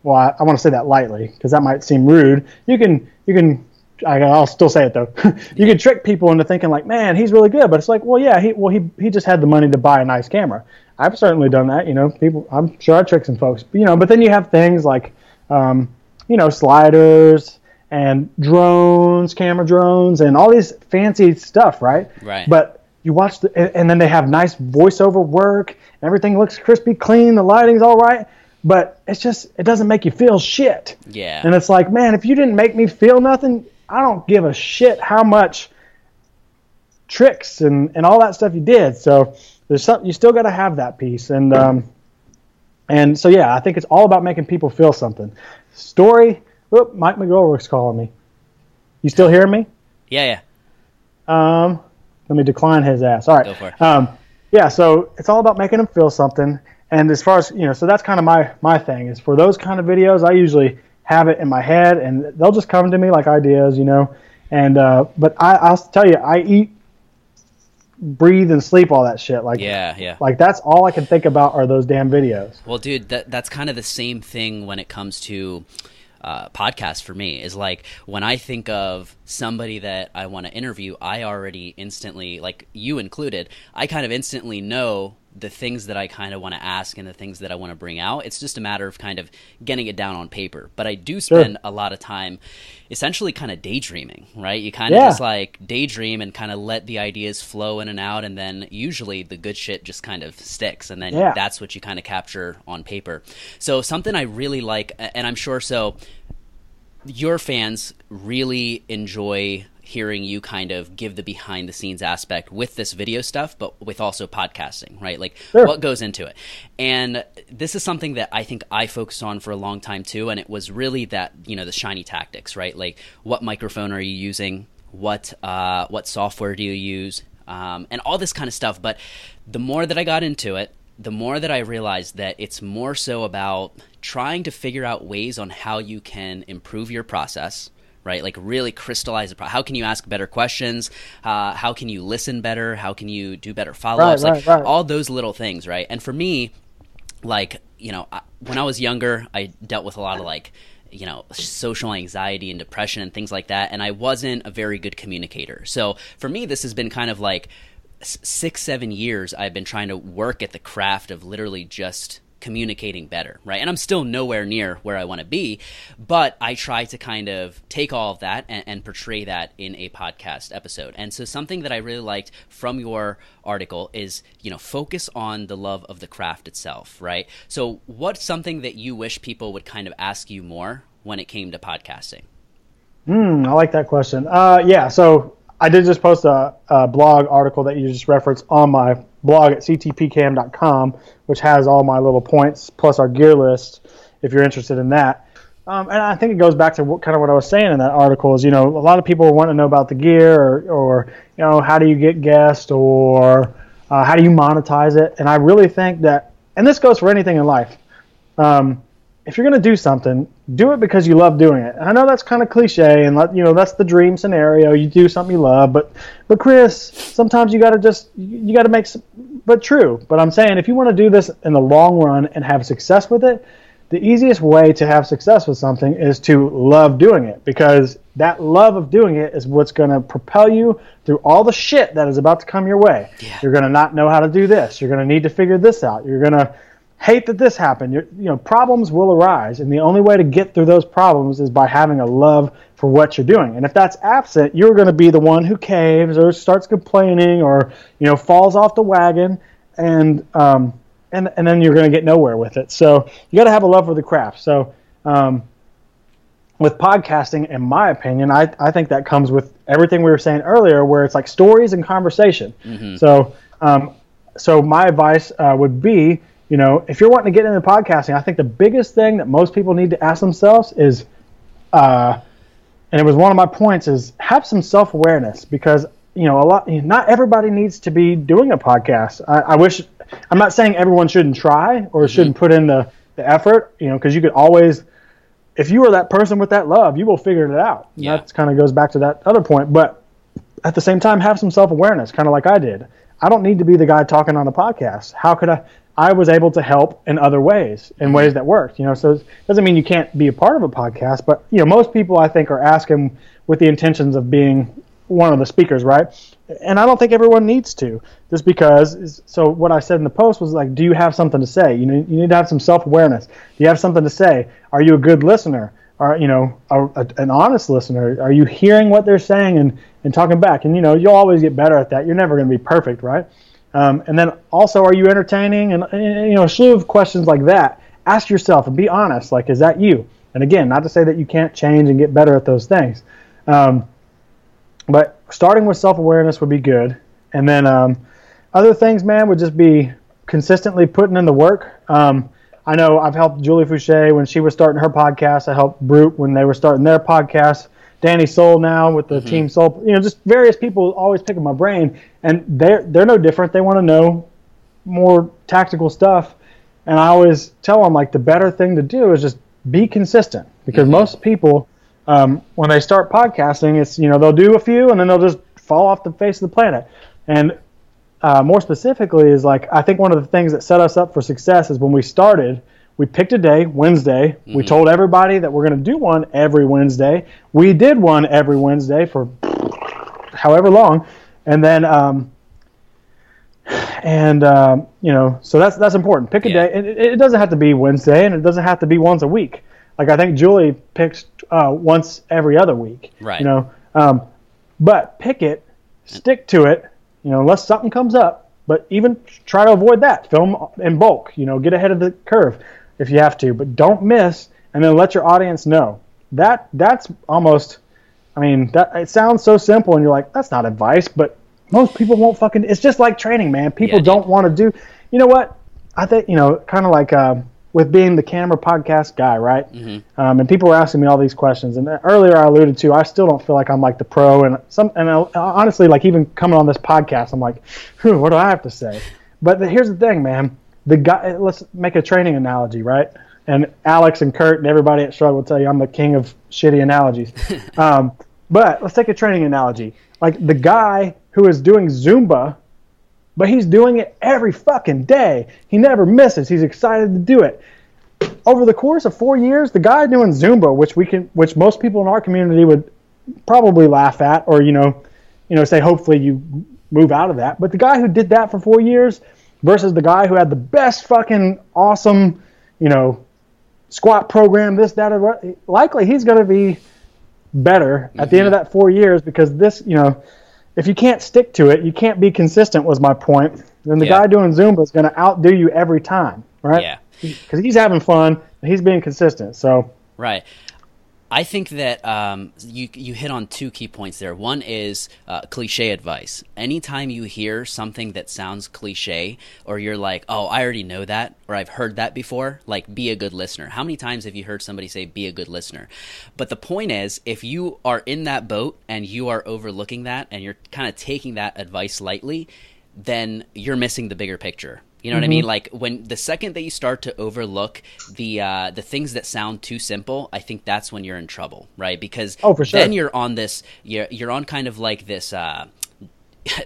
Well, I, I want to say that lightly because that might seem rude. You can, you can. I'll still say it though. You can trick people into thinking like, man, he's really good, but it's like, well, yeah, he well he he just had the money to buy a nice camera. I've certainly done that, you know. People, I'm sure I tricked some folks, but, you know. But then you have things like, um, you know, sliders and drones, camera drones, and all these fancy stuff, right? Right. But you watch the, and, and then they have nice voiceover work. Everything looks crispy, clean. The lighting's all right. But it's just, it doesn't make you feel shit. Yeah. And it's like, man, if you didn't make me feel nothing, I don't give a shit how much tricks and, and all that stuff you did. So there's something, you still got to have that piece. And, um, and so, yeah, I think it's all about making people feel something. Story. Whoop, Mike McGoldrick's calling me. You still hearing me? Yeah. Yeah. Um, let me decline his ass. All right. Go for it. Um, yeah. So it's all about making them feel something. And as far as, you know, so that's kind of my, my thing is for those kind of videos, I usually have it in my head, and they'll just come to me like ideas, you know. And uh, but I, I'll tell you, I eat, breathe, and sleep all that shit. Like yeah, yeah. Like that's all I can think about are those damn videos. Well, dude, that that's kind of the same thing when it comes to uh, podcasts for me. Is like when I think of somebody that I want to interview, I already instantly, like you included, I kind of instantly know the things that I kind of want to ask and the things that I want to bring out. It's just a matter of kind of getting it down on paper. But I do spend sure. a lot of time essentially kind of daydreaming, right? You kind of yeah. just like daydream and kind of let the ideas flow in and out. And then usually the good shit just kind of sticks. And then yeah. that's what you kind of capture on paper. So something I really like, and I'm sure so your fans really enjoy hearing you kind of give the behind the scenes aspect with this video stuff, but with also podcasting, right? Like sure. what goes into it. And this is something that I think I focused on for a long time too. And it was really that, you know, the shiny tactics, right? Like what microphone are you using? What, uh, what software do you use? Um, and all this kind of stuff. But the more that I got into it, the more that I realized that it's more so about trying to figure out ways on how you can improve your process, right? Like really crystallize the pro- how can you ask better questions? Uh, how can you listen better? How can you do better follow-ups? Right, like right, right. all those little things, right? And for me, like, you know, I, when I was younger, I dealt with a lot of like, you know, social anxiety and depression and things like that. And I wasn't a very good communicator. So for me, this has been kind of like six, seven years I've been trying to work at the craft of literally just communicating better, right? And I'm still nowhere near where I want to be, but I try to kind of take all of that and, and portray that in a podcast episode. And so something that I really liked from your article is, you know, focus on the love of the craft itself, right? So what's something that you wish people would kind of ask you more when it came to podcasting? Mm, I like that question. Uh, yeah, so I did just post a, a blog article that you just referenced on my blog at c t p cam dot com, which has all my little points plus our gear list if you're interested in that. Um, and I think it goes back to what, kind of what I was saying in that article is, you know, a lot of people want to know about the gear or, or you know, how do you get guests or uh, how do you monetize it? And I really think that, and this goes for anything in life, um, if you're going to do something, do it because you love doing it. And I know that's kind of cliche and, you know, that's the dream scenario. You do something you love, but, but Chris, sometimes you got to just, you got to make, some, but true. But I'm saying if you want to do this in the long run and have success with it, the easiest way to have success with something is to love doing it, because that love of doing it is what's going to propel you through all the shit that is about to come your way. Yeah. You're going to not know how to do this. You're going to need to figure this out. You're going to hate that this happened. You're, you know, problems will arise, and the only way to get through those problems is by having a love for what you're doing. And if that's absent, you're going to be the one who caves or starts complaining or, you know, falls off the wagon. and um, and and then you're going to get nowhere with it. So you got to have a love for the craft. So um, with podcasting, in my opinion, I, I think that comes with everything we were saying earlier, where it's like stories and conversation. Mm-hmm. So um, so my advice uh, would be, you know, if you're wanting to get into podcasting, I think the biggest thing that most people need to ask themselves is, uh, and it was one of my points, is have some self-awareness, because you know, a lot, not everybody needs to be doing a podcast. I, I wish, I'm not saying everyone shouldn't try or mm-hmm. shouldn't put in the, the effort, you know, because you could always, if you are that person with that love, you will figure it out. Yeah. That kind of goes back to that other point. But at the same time, have some self-awareness, kind of like I did. I don't need to be the guy talking on a podcast. How could I? I was able to help in other ways, in mm-hmm. ways that worked, you know, so it doesn't mean you can't be a part of a podcast, but, you know, most people I think are asking with the intentions of being one of the speakers, right? And I don't think everyone needs to, just because, so what I said in the post was like, do you have something to say? You know, you need to have some self-awareness. Do you have something to say? Are you a good listener? Are, you know, a, a, an honest listener? Are you hearing what they're saying and, and talking back? And, you know, you'll always get better at that. You're never going to be perfect, right? Um, and then also, are you entertaining? And, and, you know, a slew of questions like that. Ask yourself and be honest. Like, is that you? And again, not to say that you can't change and get better at those things. Um, but starting with self-awareness would be good. And then um, other things, man, would just be consistently putting in the work. Um, I know I've helped Julie Foucher when she was starting her podcast. I helped Brute when they were starting their podcast. Danny Soul now with the mm-hmm. Team Soul, you know, just various people always picking my brain, and they're, they're no different. They want to know more tactical stuff. And I always tell them, like, the better thing to do is just be consistent, because mm-hmm. most people, um, when they start podcasting, it's, you know, they'll do a few and then they'll just fall off the face of the planet. And uh, more specifically is, like, I think one of the things that set us up for success is when we started, we picked a day, Wednesday. Mm-hmm. We told everybody that we're going to do one every Wednesday. We did one every Wednesday for however long, and then, um, and um, you know, so that's that's important. Pick a yeah. day, and it, it doesn't have to be Wednesday, and it doesn't have to be once a week. Like, I think Julie picked uh, once every other week, right? You know, um, but pick it, stick to it. You know, unless something comes up, but even try to avoid that. Film in bulk. You know, get ahead of the curve if you have to, but don't miss, and then let your audience know. That that's almost, I mean, that it sounds so simple, and you're like, that's not advice, but most people won't fucking, it's just like training, man. People yeah, don't want to do, you know what, I think, you know, kind of like uh, with being the camera podcast guy, right? Mm-hmm. Um, and people were asking me all these questions, and earlier I alluded to, I still don't feel like I'm like the pro, and some, and I, honestly, like even coming on this podcast, I'm like, what do I have to say? But the, here's the thing, man. The guy, let's make a training analogy, right? And Alex and Kurt and everybody at Shrug will tell you I'm the king of shitty analogies. um, but let's take a training analogy. Like the guy who is doing Zumba, but he's doing it every fucking day. He never misses. He's excited to do it. Over the course of four years, the guy doing Zumba, which we can, which most people in our community would probably laugh at, or you know, you know, say hopefully you move out of that. But the guy who did that for four years. Versus the guy who had the best fucking awesome, you know, squat program, this, that, or likely he's going to be better at mm-hmm. the end of that four years because this, you know, if you can't stick to it, you can't be consistent was my point. Then the yeah. guy doing Zumba is going to outdo you every time, right? Yeah. Because he's having fun and he's being consistent, so. Right. I think that um, you you hit on two key points there. One is uh, cliche advice. Anytime you hear something that sounds cliche or you're like, oh, I already know that or I've heard that before, like be a good listener. How many times have you heard somebody say be a good listener? But the point is if you are in that boat and you are overlooking that and you're kind of taking that advice lightly, then you're missing the bigger picture. You know what mm-hmm. I mean? Like when the second that you start to overlook the uh, the things that sound too simple, I think that's when you're in trouble, right? Because oh, for sure. then you're on this, you're you're on kind of like this uh,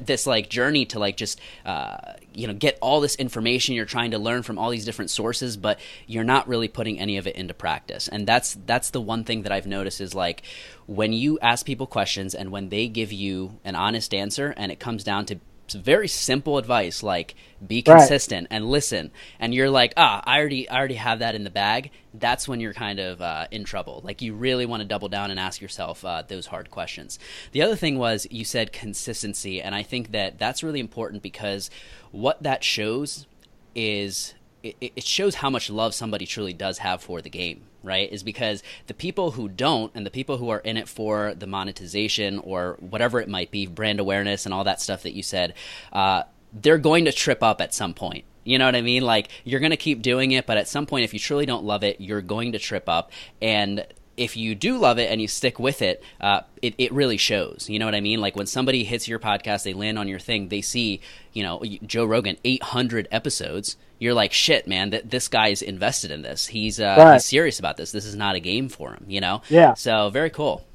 this like journey to like just uh, you know get all this information you're trying to learn from all these different sources, but you're not really putting any of it into practice. And that's that's the one thing that I've noticed is like when you ask people questions and when they give you an honest answer, and it comes down to very simple advice like be consistent, right, and listen, and you're like, ah, I already, I already have that in the bag, that's when you're kind of uh, in trouble. Like you really want to double down and ask yourself uh, those hard questions. The other thing was you said consistency, and I think that that's really important because what that shows is it, it shows how much love somebody truly does have for the game, right? Is because the people who don't and the people who are in it for the monetization or whatever it might be, brand awareness and all that stuff that you said, uh, they're going to trip up at some point. You know what I mean? Like you're going to keep doing it, but at some point, if you truly don't love it, you're going to trip up. And if you do love it and you stick with it, uh, it, it really shows. You know what I mean? Like when somebody hits your podcast, they land on your thing, they see, you know, Joe Rogan, eight hundred episodes. You're like, shit, man, th- this guy's invested in this. He's, uh, right. he's serious about this. This is not a game for him, you know? Yeah. So very cool.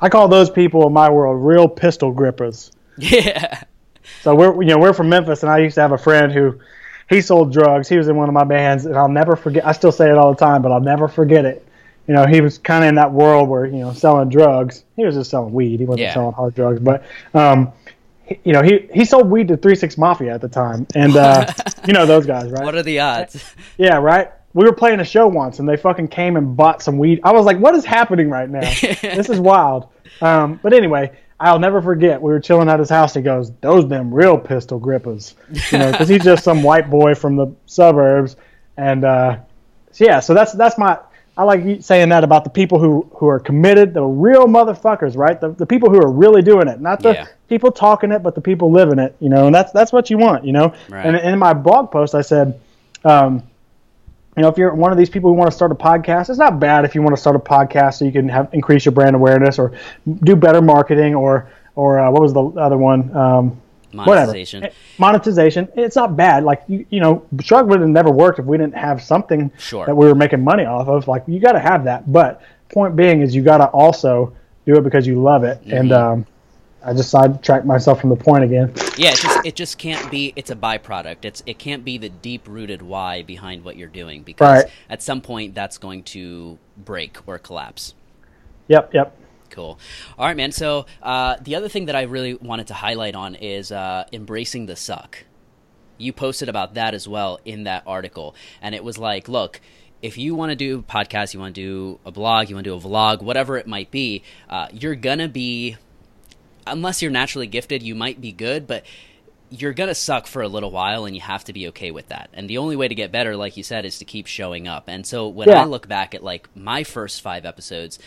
I call those people in my world real pistol grippers. Yeah. So we're, you know, we're from Memphis, and I used to have a friend who, he sold drugs. He was in one of my bands, and I'll never forget. I still say it all the time, but I'll never forget it. You know, he was kind of in that world where, you know, selling drugs. He was just selling weed. He wasn't yeah. selling hard drugs. But, um, he, you know, he, he sold weed to three six Mafia at the time. And, uh, you know those guys, right? What are the odds? Yeah, right? We were playing a show once, and they fucking came and bought some weed. I was like, what is happening right now? This is wild. Um, but anyway, I'll never forget. We were chilling at his house. He goes, those them real pistol grippers. You know, because he's just some white boy from the suburbs. And, uh, so yeah, so that's that's my – I like saying that about the people who, who are committed, the real motherfuckers, right? The the people who are really doing it, not the yeah. people talking it, but the people living it, you know. And that's that's what you want, you know. Right. And, and in my blog post, I said, um, you know, if you're one of these people who want to start a podcast, it's not bad if you want to start a podcast so you can have increase your brand awareness or do better marketing or or uh, what was the other one? Um, Monetization. Whatever. Monetization. It's not bad. Like, you, you know, Shrug would have never worked if we didn't have something sure. that we were making money off of. Like, you got to have that. But point being is you got to also do it because you love it. Mm-hmm. And um, I just sidetracked myself from the point again. Yeah, it just, it just can't be – it's a byproduct. It's It can't be the deep-rooted why behind what you're doing because right. at some point that's going to break or collapse. Yep, yep. Cool. All right, man. So uh, the other thing that I really wanted to highlight on is uh, embracing the suck. You posted about that as well in that article. And it was like, look, if you want to do a podcast, you want to do a blog, you want to do a vlog, whatever it might be, uh, you're going to be, unless you're naturally gifted, you might be good, but you're going to suck for a little while and you have to be okay with that. And the only way to get better, like you said, is to keep showing up. And so when yeah. I look back at like my first five episodes,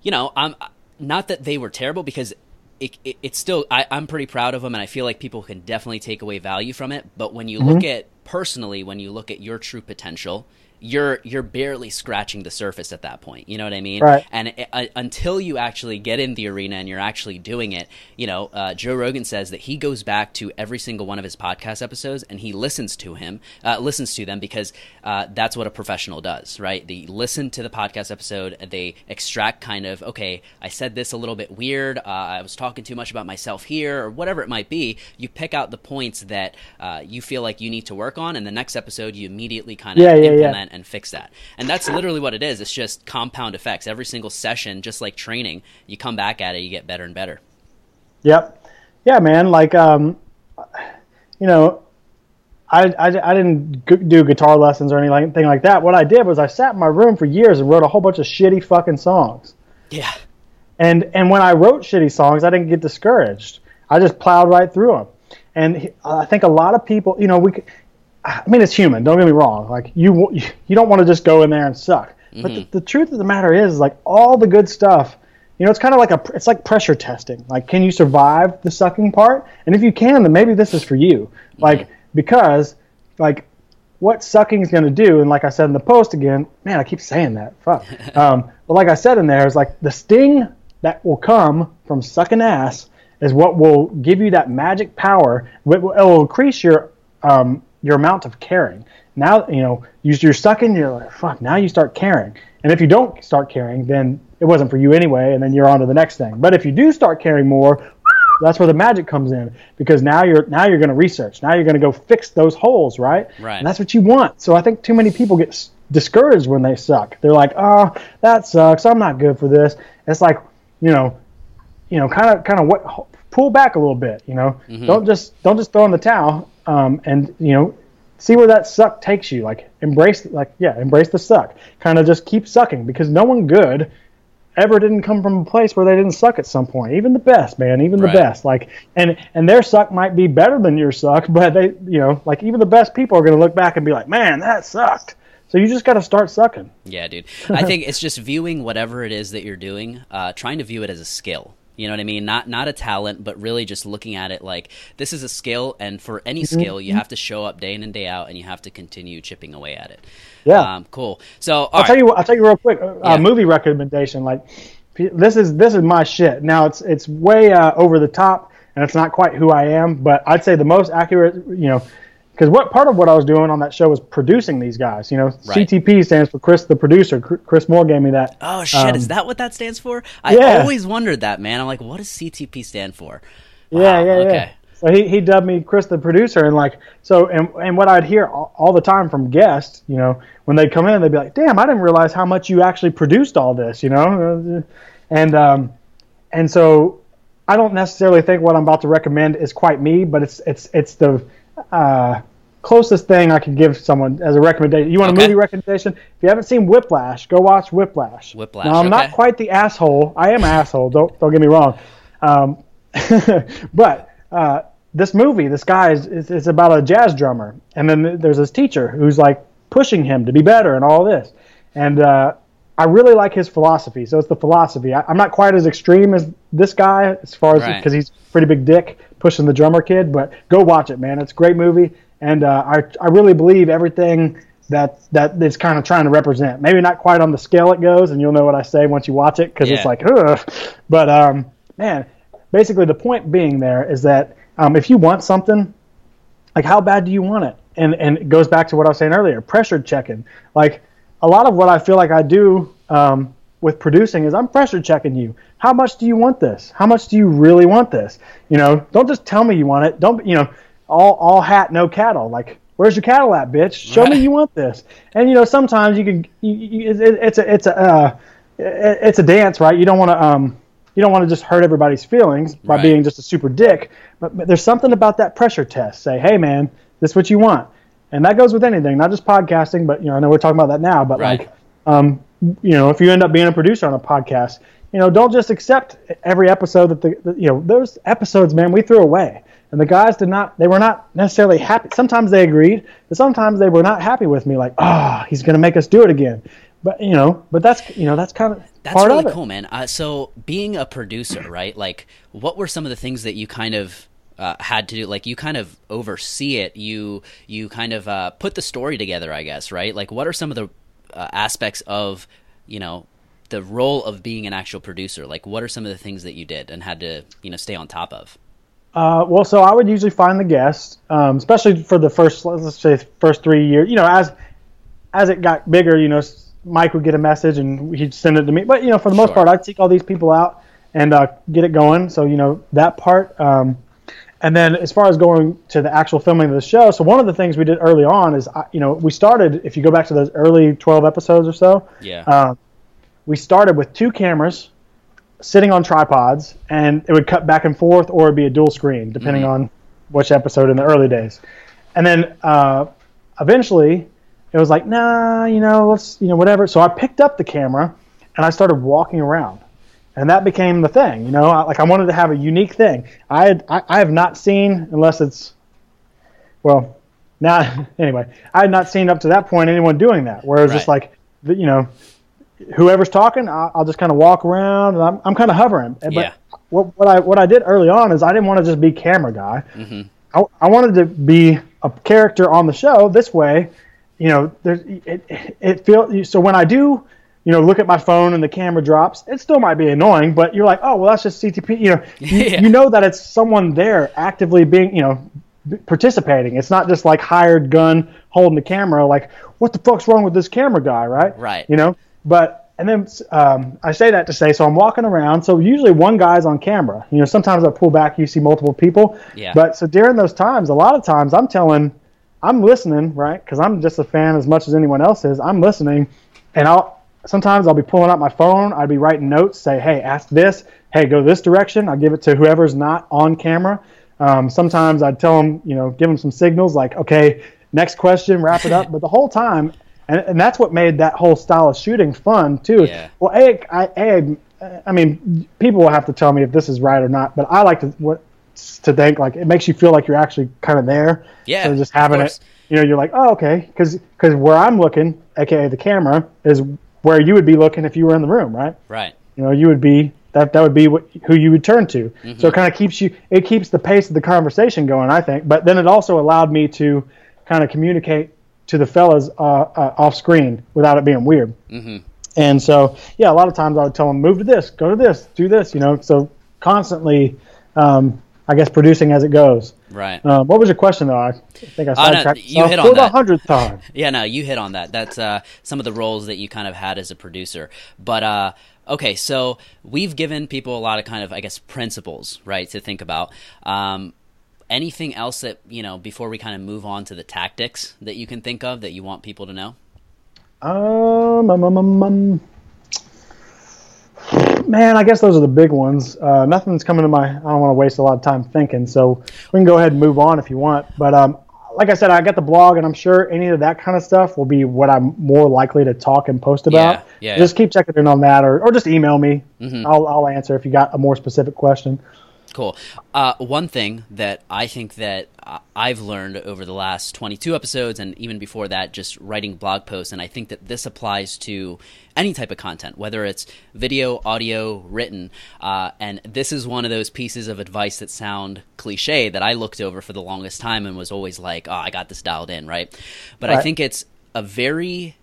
you know, I'm, not that they were terrible because it, it, it's still I, I'm pretty proud of them and I feel like people can definitely take away value from it. But when you mm-hmm. look at personally, when you look at your true potential, you're you're barely scratching the surface at that point. You know what I mean? Right. And it, uh, until you actually get in the arena and you're actually doing it, you know, uh, Joe Rogan says that he goes back to every single one of his podcast episodes and he listens to him, uh, listens to them because uh, that's what a professional does, right? They listen to the podcast episode and they extract kind of, okay, I said this a little bit weird. Uh, I was talking too much about myself here or whatever it might be. You pick out the points that uh, you feel like you need to work on and the next episode you immediately kind of yeah, implement yeah, yeah. and fix that. And that's literally what it is. It's just compound effects. Every single session, just like training, you come back at it, you get better and better. Yep. Yeah, man. Like, um, you know, I, I, I didn't do guitar lessons or anything like that. What I did was I sat in my room for years and wrote a whole bunch of shitty fucking songs. Yeah. And, and when I wrote shitty songs, I didn't get discouraged. I just plowed right through them. And I think a lot of people, you know, we could, I mean, it's human. Don't get me wrong. Like you, you don't want to just go in there and suck. Mm-hmm. But the, the truth of the matter is, like all the good stuff, you know, it's kind of like a, it's like pressure testing. Like, can you survive the sucking part? And if you can, then maybe this is for you. Like, mm-hmm. because, like, what sucking is going to do, and like I said in the post again, man, I keep saying that. Fuck. um, but like I said in there, is like the sting that will come from sucking ass is what will give you that magic power. It will, it will increase your um. your amount of caring. Now, you know, you're sucking, you're like, fuck, now you start caring. And if you don't start caring, then it wasn't for you anyway, and then you're on to the next thing. But if you do start caring more, that's where the magic comes in, because now you're now you're going to research. Now you're going to go fix those holes, right? Right. And that's what you want. So I think too many people get s- discouraged when they suck. They're like, oh, that sucks. I'm not good for this. It's like, you know, you know, kind of kind of what pull back a little bit, you know, mm-hmm. don't just, don't just throw in the towel. Um, and you know, see where that suck takes you. Like embrace, like, yeah, embrace the suck, kind of just keep sucking, because no one good ever didn't come from a place where they didn't suck at some point. Even the best, man, even the right. best. Like, and, and their suck might be better than your suck, but they, you know, like even the best people are going to look back and be like, man, that sucked. So you just got to start sucking. Yeah, dude. I think it's just viewing whatever it is that you're doing, uh, trying to view it as a skill. You know what I mean? Not not a talent, but really just looking at it like this is a skill, and for any mm-hmm. skill, you have to show up day in and day out, and you have to continue chipping away at it. Yeah, um, cool. So all I'll right. tell you, I'll tell you real quick. Uh, yeah. A movie recommendation. Like this is this is my shit. Now it's it's way uh, over the top, and it's not quite who I am, but I'd say the most accurate, you know. Because what part of what I was doing on that show was producing these guys, you know. Right. C T P stands for Chris the Producer. Chris Moore gave me that. Oh shit! Um, is that what that stands for? I yeah. always wondered that, man. I'm like, what does C T P stand for? Wow, yeah, yeah, okay. yeah. So he he dubbed me Chris the Producer, and like so, and and what I'd hear all, all the time from guests, you know, when they come in, they'd be like, "Damn, I didn't realize how much you actually produced all this," you know, and um, and so I don't necessarily think what I'm about to recommend is quite me, but it's it's it's the Uh, closest thing I could give someone as a recommendation. You want okay. a movie recommendation? If you haven't seen Whiplash, go watch Whiplash. Whiplash. Now, I'm okay. not quite the asshole. I am an asshole. Don't don't get me wrong. Um, but uh, this movie, this guy is, is is about a jazz drummer, and then there's this teacher who's like pushing him to be better and all this. And uh, I really like his philosophy. So it's the philosophy. I, I'm not quite as extreme as this guy as far as right. because he's a pretty big dick pushing the drummer kid, but go watch it, man. It's a great movie, and uh, I I really believe everything that that it's kind of trying to represent. Maybe not quite on the scale it goes, and you'll know what I say once you watch it, because yeah. it's like, ugh. But um, man, basically the point being there is that um, if you want something, like how bad do you want it? And and it goes back to what I was saying earlier, pressure checking. Like a lot of what I feel like I do um, with producing is I'm pressure checking you. How much do you want this? How much do you really want this? You know, don't just tell me you want it. Don't, you know, all all hat, no cattle. Like, where's your cattle at, bitch? Show right. me you want this. And, you know, sometimes you can, you, you, it, it's a, it's a, uh, it, it's a dance, right? You don't want to, um, you don't want to just hurt everybody's feelings by right. being just a super dick. But, but there's something about that pressure test. Say, hey, man, this is what you want. And that goes with anything, not just podcasting, but, you know, I know we're talking about that now, but right. like, um, you know, if you end up being a producer on a podcast, you know, don't just accept every episode that the, the, you know, those episodes, man, we threw away. And the guys did not, they were not necessarily happy. Sometimes they agreed, but sometimes they were not happy with me. Like, ah, oh, he's going to make us do it again. But, you know, but that's, you know, that's kind of that's part really of it. Cool, man. Uh, so being a producer, right? Like, what were some of the things that you kind of Uh, had to do? Like you kind of oversee it, you you kind of uh, put the story together, I guess, right? Like what are some of the uh, aspects of, you know, the role of being an actual producer? Like what are some of the things that you did and had to, you know, stay on top of? Uh, well, so I would usually find the guest, um, especially for the first, let's say first three years, you know, as as it got bigger, you know, Mike would get a message and he'd send it to me. But, you know, for the most sure. part, I'd seek all these people out and uh, get it going. So, you know, that part. Um, And then as far as going to the actual filming of the show, so one of the things we did early on is, you know, we started, if you go back to those early twelve episodes or so, yeah, uh, we started with two cameras sitting on tripods, and it would cut back and forth or it'd be a dual screen, depending mm-hmm. on which episode in the early days. And then uh, eventually it was like, nah, you know, let's, you know, whatever. So I picked up the camera and I started walking around. And that became the thing, you know, I, like I wanted to have a unique thing. I, had, I I have not seen, unless it's, well, now, anyway, I had not seen up to that point anyone doing that, where it was right. just like, you know, whoever's talking, I'll, I'll just kind of walk around, and I'm I'm kind of hovering. But yeah. what, what I what I did early on is I didn't want to just be camera guy. Mm-hmm. I, I wanted to be a character on the show this way, you know, there's, it, it, it feels, so when I do, you know, look at my phone and the camera drops, it still might be annoying, but you're like, oh, well, that's just C T P. You know, yeah. you know that it's someone there actively being, you know, participating. It's not just like hired gun holding the camera like, what the fuck's wrong with this camera guy, right? Right. You know, but, and then um, I say that to say, so I'm walking around. So usually one guy's on camera. You know, sometimes I pull back, you see multiple people. Yeah. But so during those times, a lot of times I'm telling, I'm listening, right? Because I'm just a fan as much as anyone else is. I'm listening, and I'll, sometimes I'll be pulling out my phone. I'd be writing notes, say, hey, ask this. Hey, go this direction. I'll give it to whoever's not on camera. Um, sometimes I'd tell them, you know, give them some signals like, okay, next question, wrap it up. But the whole time, and, and that's what made that whole style of shooting fun too. Yeah. Well, A, I, A, I mean, people will have to tell me if this is right or not, but I like to what, to think like it makes you feel like you're actually kind of there. Yeah. So just having it, you know, you're like, oh, okay. Cause, cause where I'm looking, A K A the camera, is where you would be looking if you were in the room. Right. Right. You know, you would be, that, that would be what, who you would turn to. Mm-hmm. So it kind of keeps you, it keeps the pace of the conversation going, I think. But then it also allowed me to kind of communicate to the fellas uh, uh, off screen without it being weird. Mm-hmm. And so, yeah, a lot of times I would tell them, move to this, go to this, do this, you know, so constantly, um, I guess, producing as it goes. Right. Uh, what was your question, though? I think I sidetracked. Uh, no, you so hit on that. For the hundredth time. Yeah, no, you hit on that. That's uh, some of the roles that you kind of had as a producer. But, uh, okay, so we've given people a lot of kind of, I guess, principles, right, to think about. Um, anything else that, you know, before we kind of move on to the tactics that you can think of that you want people to know? Um, um, um, um, um. Man, I guess those are the big ones. Uh, nothing's coming to my – I don't want to waste a lot of time thinking, so we can go ahead and move on if you want. But um, like I said, I got the blog, and I'm sure any of that kind of stuff will be what I'm more likely to talk and post about. Yeah, yeah, just yeah. keep checking in on that, or, or just email me. Mm-hmm. I'll, I'll answer if you got a more specific question. Cool. Uh, one thing that I think that I've learned over the last twenty-two episodes, and even before that, just writing blog posts, and I think that this applies to any type of content, whether it's video, audio, written, uh, and this is one of those pieces of advice that sound cliche that I looked over for the longest time and was always like, oh, I got this dialed in, right? But right. I think it's a very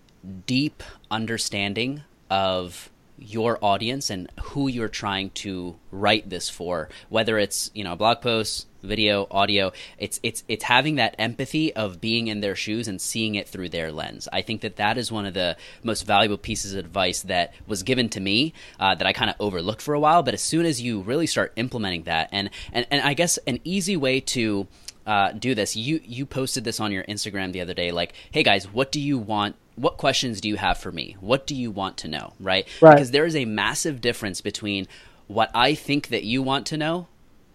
deep understanding of your audience and who you're trying to write this for, whether it's, you know, blog posts, video, audio, it's, it's, it's having that empathy of being in their shoes and seeing it through their lens. I think that that is one of the most valuable pieces of advice that was given to me, uh, that I kind of overlooked for a while, but as soon as you really start implementing that and, and, and I guess an easy way to, uh, do this, you, you posted this on your Instagram the other day, like, hey guys, what do you want? What questions do you have for me? What do you want to know? Right? Right. Because there is a massive difference between what I think that you want to know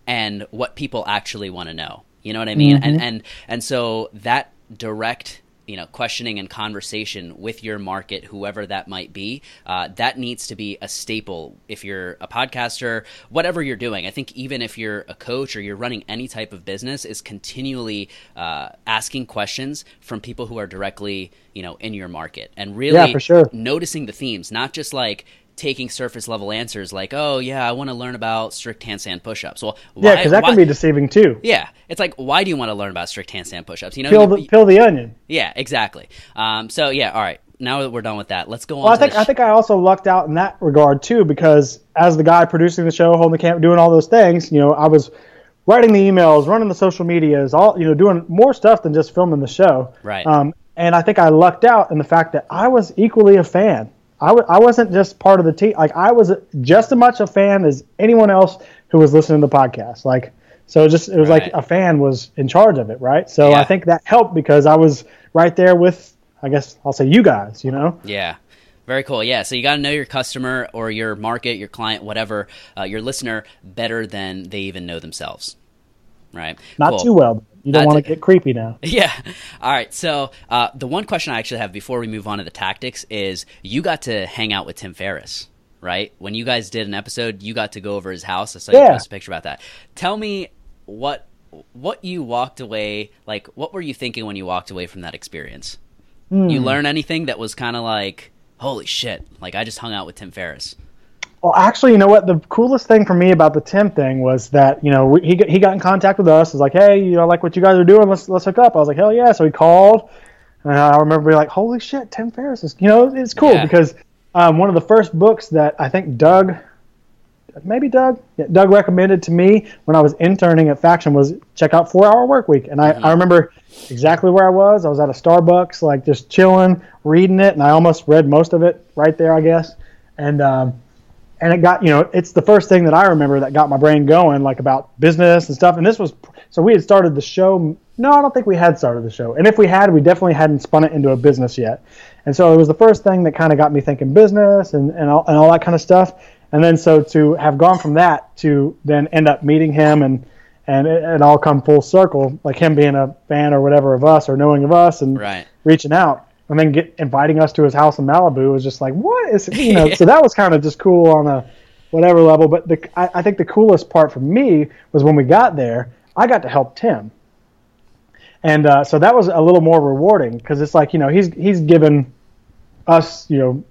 and what people actually want to know. You know what I mean? Mm-hmm. And, and, and so that direct, you know, questioning and conversation with your market, whoever that might be, uh, that needs to be a staple. If you're a podcaster, whatever you're doing, I think even if you're a coach or you're running any type of business, is continually uh, asking questions from people who are directly, you know, in your market, and really yeah, for sure. noticing the themes, not just like taking surface level answers like, oh yeah, I want to learn about strict handstand pushups. Well, why, yeah, because that why, can be deceiving too. Yeah, it's like, why do you want to learn about strict handstand pushups? You know, peel the, peel the onion. Yeah, exactly. Um, so yeah, all right. Now that we're done with that, let's go well, on. I to think sh- I think I also lucked out in that regard too, because as the guy producing the show, holding the camera, doing all those things, you know, I was writing the emails, running the social medias, all you know, doing more stuff than just filming the show. Right. Um, and I think I lucked out in the fact that I was equally a fan. I, w- I wasn't just part of the team. Like, I was just as much a fan as anyone else who was listening to the podcast. Like, so just, it was right. like a fan was in charge of it. Right. So yeah. I think that helped because I was right there with, I guess I'll say you guys, you know? Yeah. Very cool. Yeah. So you got to know your customer or your market, your client, whatever, uh, your listener better than they even know themselves. Right. Not cool. too well. You don't uh, want to get creepy now. Yeah. All right. So uh, the one question I actually have before we move on to the tactics is you got to hang out with Tim Ferriss, right? When you guys did an episode, you got to go over his house. I saw yeah. you post a picture about that. Tell me what what you walked away, like what were you thinking when you walked away from that experience? Mm. You learn anything that was kind of like, holy shit, like I just hung out with Tim Ferriss. Well, actually, you know what? The coolest thing for me about the Tim thing was that, you know, we, he he got in contact with us. It was like, hey, you know, I like what you guys are doing. Let's let's hook up. I was like, hell yeah. So he called. And I remember being like, holy shit, Tim Ferriss is, you know, it's cool yeah. because um, one of the first books that I think Doug, maybe Doug, yeah, Doug recommended to me when I was interning at Faction was check out four hour work week. And I, mm-hmm. I remember exactly where I was. I was at a Starbucks, like just chilling, reading it. And I almost read most of it right there, I guess. And, um, And it got, you know, it's the first thing that I remember that got my brain going, like about business and stuff. And this was, so we had started the show. No, I don't think we had started the show. And if we had, we definitely hadn't spun it into a business yet. And so it was the first thing that kind of got me thinking business and, and, all, and all that kind of stuff. And then so to have gone from that to then end up meeting him and and it, it all come full circle, like him being a fan or whatever of us or knowing of us and right. reaching out and then get, inviting us to his house in Malibu was just like, what is it? You know, yeah. So that was kind of just cool on a whatever level. But the, I, I think the coolest part for me was when we got there, I got to help Tim. And uh, so that was a little more rewarding because it's like, you know, he's he's given us, you know,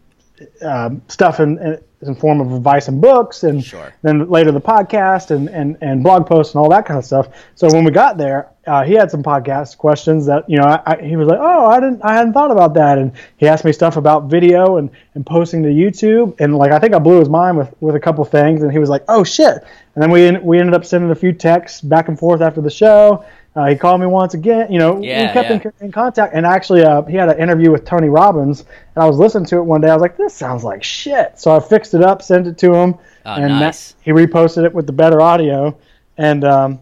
um, stuff in, in in form of advice and books and sure. then later the podcast and, and, and blog posts and all that kind of stuff. So when we got there, uh, he had some podcast questions that, you know, I, I, he was like, oh, I didn't, I hadn't thought about that. And he asked me stuff about video and, and posting to YouTube. And like, I think I blew his mind with, with a couple things and he was like, oh shit. And then we, we ended up sending a few texts back and forth after the show. Uh, he called me once again, you know, yeah, we kept yeah. in, in contact. And actually, uh, he had an interview with Tony Robbins, and I was listening to it one day. I was like, this sounds like shit. So I fixed it up, sent it to him, oh, and nice. that, he reposted it with the better audio. And um,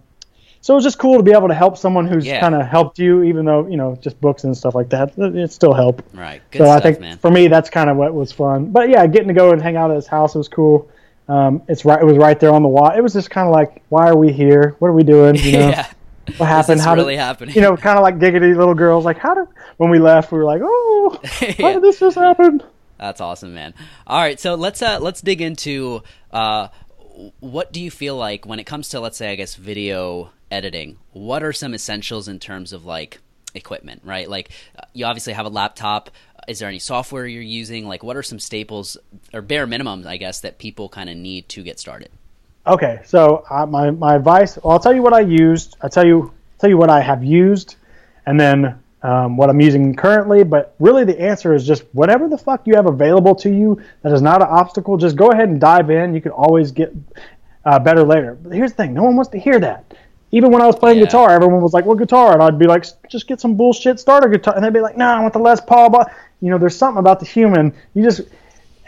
so it was just cool to be able to help someone who's yeah. kind of helped you, even though, you know, just books and stuff like that. It still helped. Right. Good so stuff, I think man. For me, that's kind of what was fun. But, yeah, getting to go and hang out at his house was cool. Um, it's right. It was right there on the wall. It was just kind of like, why are we here? What are we doing? You know? yeah. What happened? How really did, happening? You know, kind of like giggity little girls. Like, how did when we left, we were like, oh, yeah. how did this just happen? That's awesome, man. All right, so let's uh, let's dig into uh, what do you feel like when it comes to, let's say, I guess, video editing? What are some essentials in terms of like equipment, right? Like, you obviously have a laptop. Is there any software you're using? Like, what are some staples or bare minimums, I guess, that people kind of need to get started? Okay, so uh, my, my advice, well, I'll tell you what I used, I'll tell you tell you what I have used, and then um, what I'm using currently, but really the answer is just whatever the fuck you have available to you that is not an obstacle, just go ahead and dive in. You can always get uh, better later. But here's the thing, no one wants to hear that. Even when I was playing yeah. guitar, everyone was like, well, guitar, and I'd be like, just get some bullshit starter guitar, and they'd be like, no, nah, I want the Les Paul, but you know, there's something about the human, you just...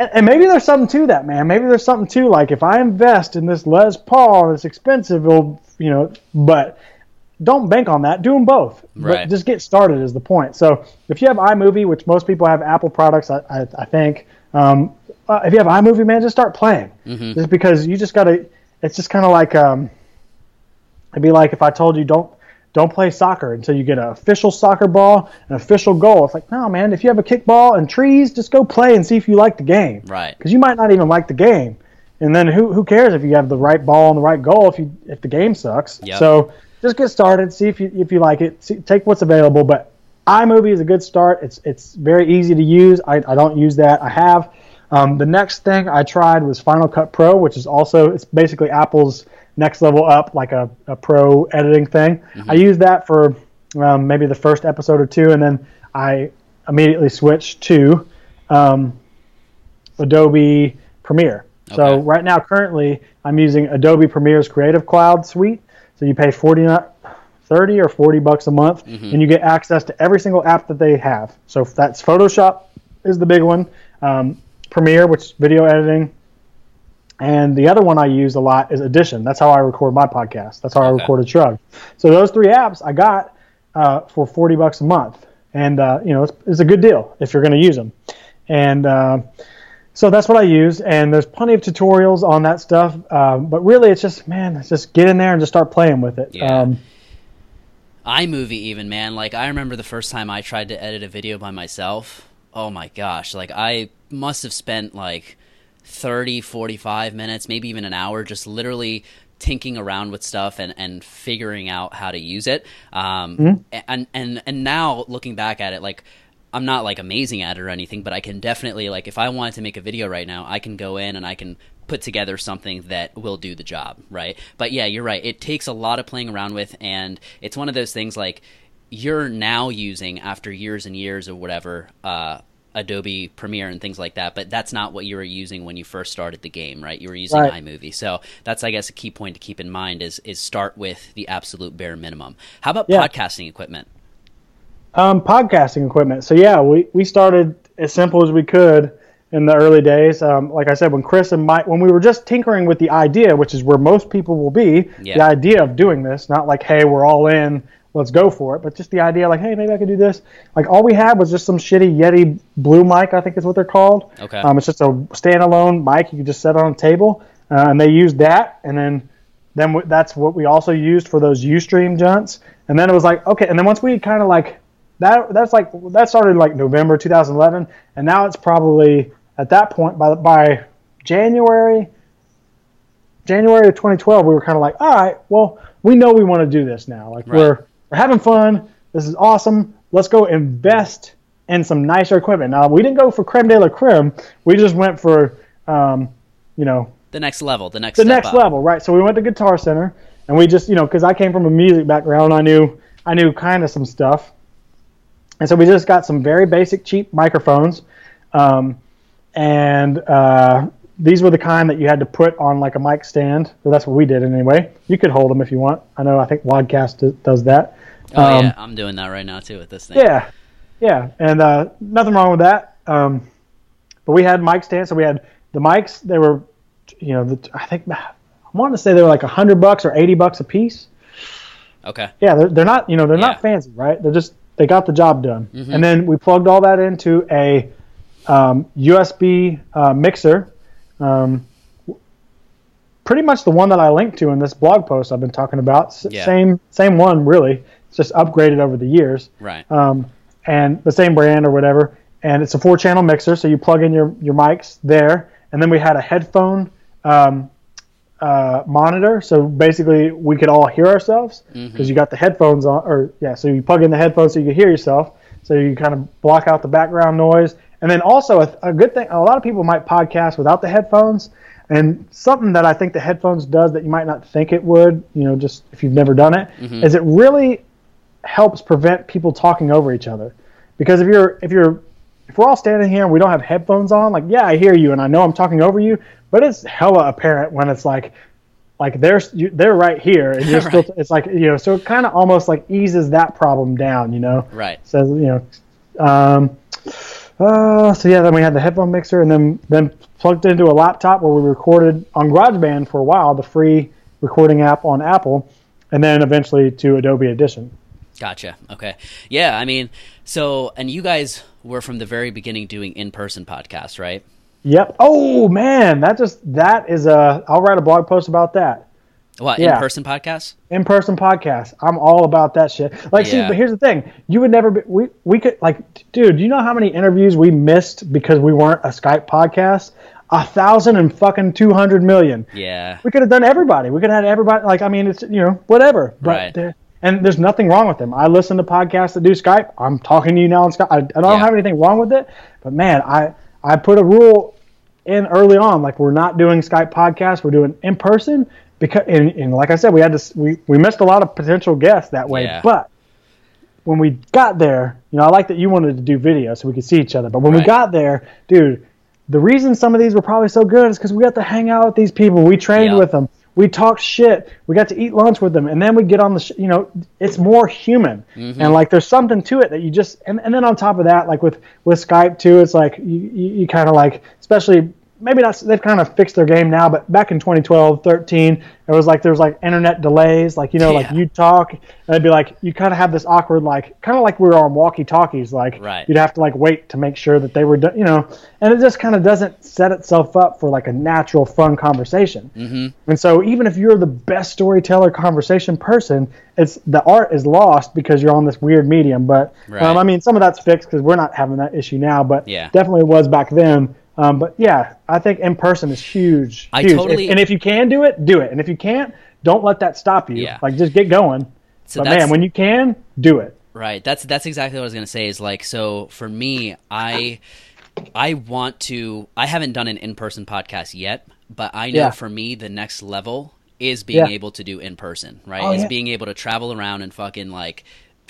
And maybe there's something to that, man. Maybe there's something to, like, if I invest in this Les Paul, it's expensive, it'll, you know, but don't bank on that. Do them both. Right. But just get started is the point. So if you have iMovie, which most people have Apple products, I, I, I think, um, uh, if you have iMovie, man, just start playing. Mm-hmm. Just because you just got to, it's just kind of like, um, it'd be like if I told you don't, Don't play soccer until you get an official soccer ball, an official goal. It's like, no, man, if you have a kickball and trees, just go play and see if you like the game. Right. Because you might not even like the game. And then who who cares if you have the right ball and the right goal if you if the game sucks. Yep. So just get started, see if you if you like it, see, take what's available. But iMovie is a good start. It's it's very easy to use. I, I don't use that. I have. Um, the next thing I tried was Final Cut Pro, which is also, it's basically Apple's next level up, like a, a pro editing thing. Mm-hmm. I used that for um, maybe the first episode or two, and then I immediately switched to um, Adobe Premiere. Okay. So right now, currently, I'm using Adobe Premiere's Creative Cloud suite. So you pay forty, thirty or forty bucks a month, mm-hmm. and you get access to every single app that they have. So that's Photoshop is the big one, um, Premiere, which is video editing. And the other one I use a lot is Audition. That's how I record my podcast. That's how okay. I recorded Shrug. So those three apps I got uh, for forty bucks a month, and uh, you know it's, it's a good deal if you're going to use them. And uh, so that's what I use. And there's plenty of tutorials on that stuff. Uh, but really, it's just man, it's just get in there and just start playing with it. Yeah. Um, iMovie, even man, like I remember the first time I tried to edit a video by myself. Oh my gosh, like I must have spent like. thirty, forty-five minutes, maybe even an hour, just literally tinking around with stuff and, and figuring out how to use it. Um, mm-hmm. and, and, and now looking back at it, like I'm not like amazing at it or anything, but I can definitely like, if I wanted to make a video right now, I can go in and I can put together something that will do the job. Right. But yeah, you're right. It takes a lot of playing around with, and it's one of those things like you're now using after years and years or whatever, uh, Adobe Premiere and things like that, but that's not what you were using when you first started the game, right? You were using right. iMovie. So that's, I guess, a key point to keep in mind is is start with the absolute bare minimum. How about yeah. podcasting equipment? Um, podcasting equipment. So yeah, we, we started as simple as we could in the early days. Um, like I said, when Chris and Mike, when we were just tinkering with the idea, which is where most people will be, yeah. the idea of doing this, not like, hey, we're all in, let's go for it. But just the idea, like, hey, maybe I could do this. Like, all we had was just some shitty Yeti Blue mic, I think is what they're called. Okay. Um, it's just a standalone mic you could just set on a table, uh, and they used that. And then, then w- that's what we also used for those Ustream junts. And then it was like, okay. And then once we kind of like that, that's like that started in like November twenty eleven, and now it's probably at that point by by January. January of twenty twelve, we were kind of like, all right, well, we know we want to do this now. Like, right. we're we're having fun. This is awesome. Let's go invest in some nicer equipment. Now, we didn't go for creme de la creme. We just went for, um, you know. The next level, the next The step next up. level, right. So we went to Guitar Center, and we just, you know, because I came from a music background, I knew I knew kind of some stuff. And so we just got some very basic, cheap microphones, um, and uh these were the kind that you had to put on like a mic stand. Well, that's what we did anyway. You could hold them if you want. I know. I think Wadcast does that. Oh um, yeah, I'm doing that right now too with this thing. Yeah, yeah, and uh, nothing wrong with that. Um, but we had mic stands, so we had the mics. They were, you know, the, I think I want to say they were like a hundred bucks or eighty bucks a piece. Okay. Yeah, they're they're not you know they're yeah. not fancy, right? They're just they got the job done. Mm-hmm. And then we plugged all that into a um, U S B uh, mixer. Um, pretty much the one that I linked to in this blog post I've been talking about. S- yeah. Same, same one really. It's just upgraded over the years. Right. Um, and the same brand or whatever. And it's a four-channel mixer, so you plug in your, your mics there. And then we had a headphone um, uh, monitor, so basically we could all hear ourselves because mm-hmm. you got the headphones on. Or yeah, so you plug in the headphones so you can hear yourself. So you kind of block out the background noise. And then also a, a good thing, a lot of people might podcast without the headphones, and something that I think the headphones does that you might not think it would, you know, just if you've never done it, mm-hmm. is it really helps prevent people talking over each other. Because if you're, if you're, if we're all standing here and we don't have headphones on, like, yeah, I hear you and I know I'm talking over you, but it's hella apparent when it's like, like they're, you, they're right here and you're right. still, it's like, you know, so it kind of almost like eases that problem down, you know? Right. So, you know, um, Uh, so yeah, then we had the headphone mixer, and then then plugged into a laptop where we recorded on GarageBand for a while, the free recording app on Apple, and then eventually to Adobe Audition. Gotcha. Okay. Yeah, I mean, so, and you guys were from the very beginning doing in-person podcasts, right? Yep. Oh, man, that just, that is a, I'll write a blog post about that. What, yeah. in-person podcasts? In-person podcasts. I'm all about that shit. Like, yeah. see, but here's the thing. You would never be, we, we could, like, dude, you know how many interviews we missed because we weren't a Skype podcast? A thousand and fucking two hundred million. Yeah. We could have done everybody. We could have had everybody, like, I mean, it's, you know, whatever. But right. There, and there's nothing wrong with them. I listen to podcasts that do Skype. I'm talking to you now on Skype. I, I don't yeah. have anything wrong with it. But, man, I, I put a rule in early on. Like, we're not doing Skype podcasts. We're doing in-person. Because and, and like I said, we had to we, we missed a lot of potential guests that way. Yeah. But when we got there, you know, I like that you wanted to do video so we could see each other. But when right. we got there, dude, the reason some of these were probably so good is because we got to hang out with these people. We trained yep. with them. We talked shit. We got to eat lunch with them, and then we get on the. Sh- you know, it's more human, mm-hmm. and like there's something to it that you just. And, and then on top of that, like with, with Skype too, it's like you you, you kind of like, especially. Maybe not. They've kind of fixed their game now, but back in twenty twelve, thirteen, it was like there was like internet delays, like you know, yeah. like you'd talk, and it'd be like you kind of have this awkward, like kind of like we were on walkie-talkies, like right. you'd have to like wait to make sure that they were, do- you know, and it just kind of doesn't set itself up for like a natural, fun conversation. Mm-hmm. And so, even if you're the best storyteller, conversation person, it's the art is lost because you're on this weird medium. But right. um, I mean, some of that's fixed because we're not having that issue now, but yeah. definitely was back then. Um, but yeah, I think in person is huge. huge. I totally, if, and if you can do it, do it. And if you can't, don't let that stop you. Yeah. Like just get going. So but man, when you can, do it. Right. That's that's exactly what I was gonna say. Is like so for me, I I want to. I haven't done an in person podcast yet, but I know yeah. for me the next level is being yeah. able to do in person. Right. Oh, is yeah. being able to travel around and fucking like.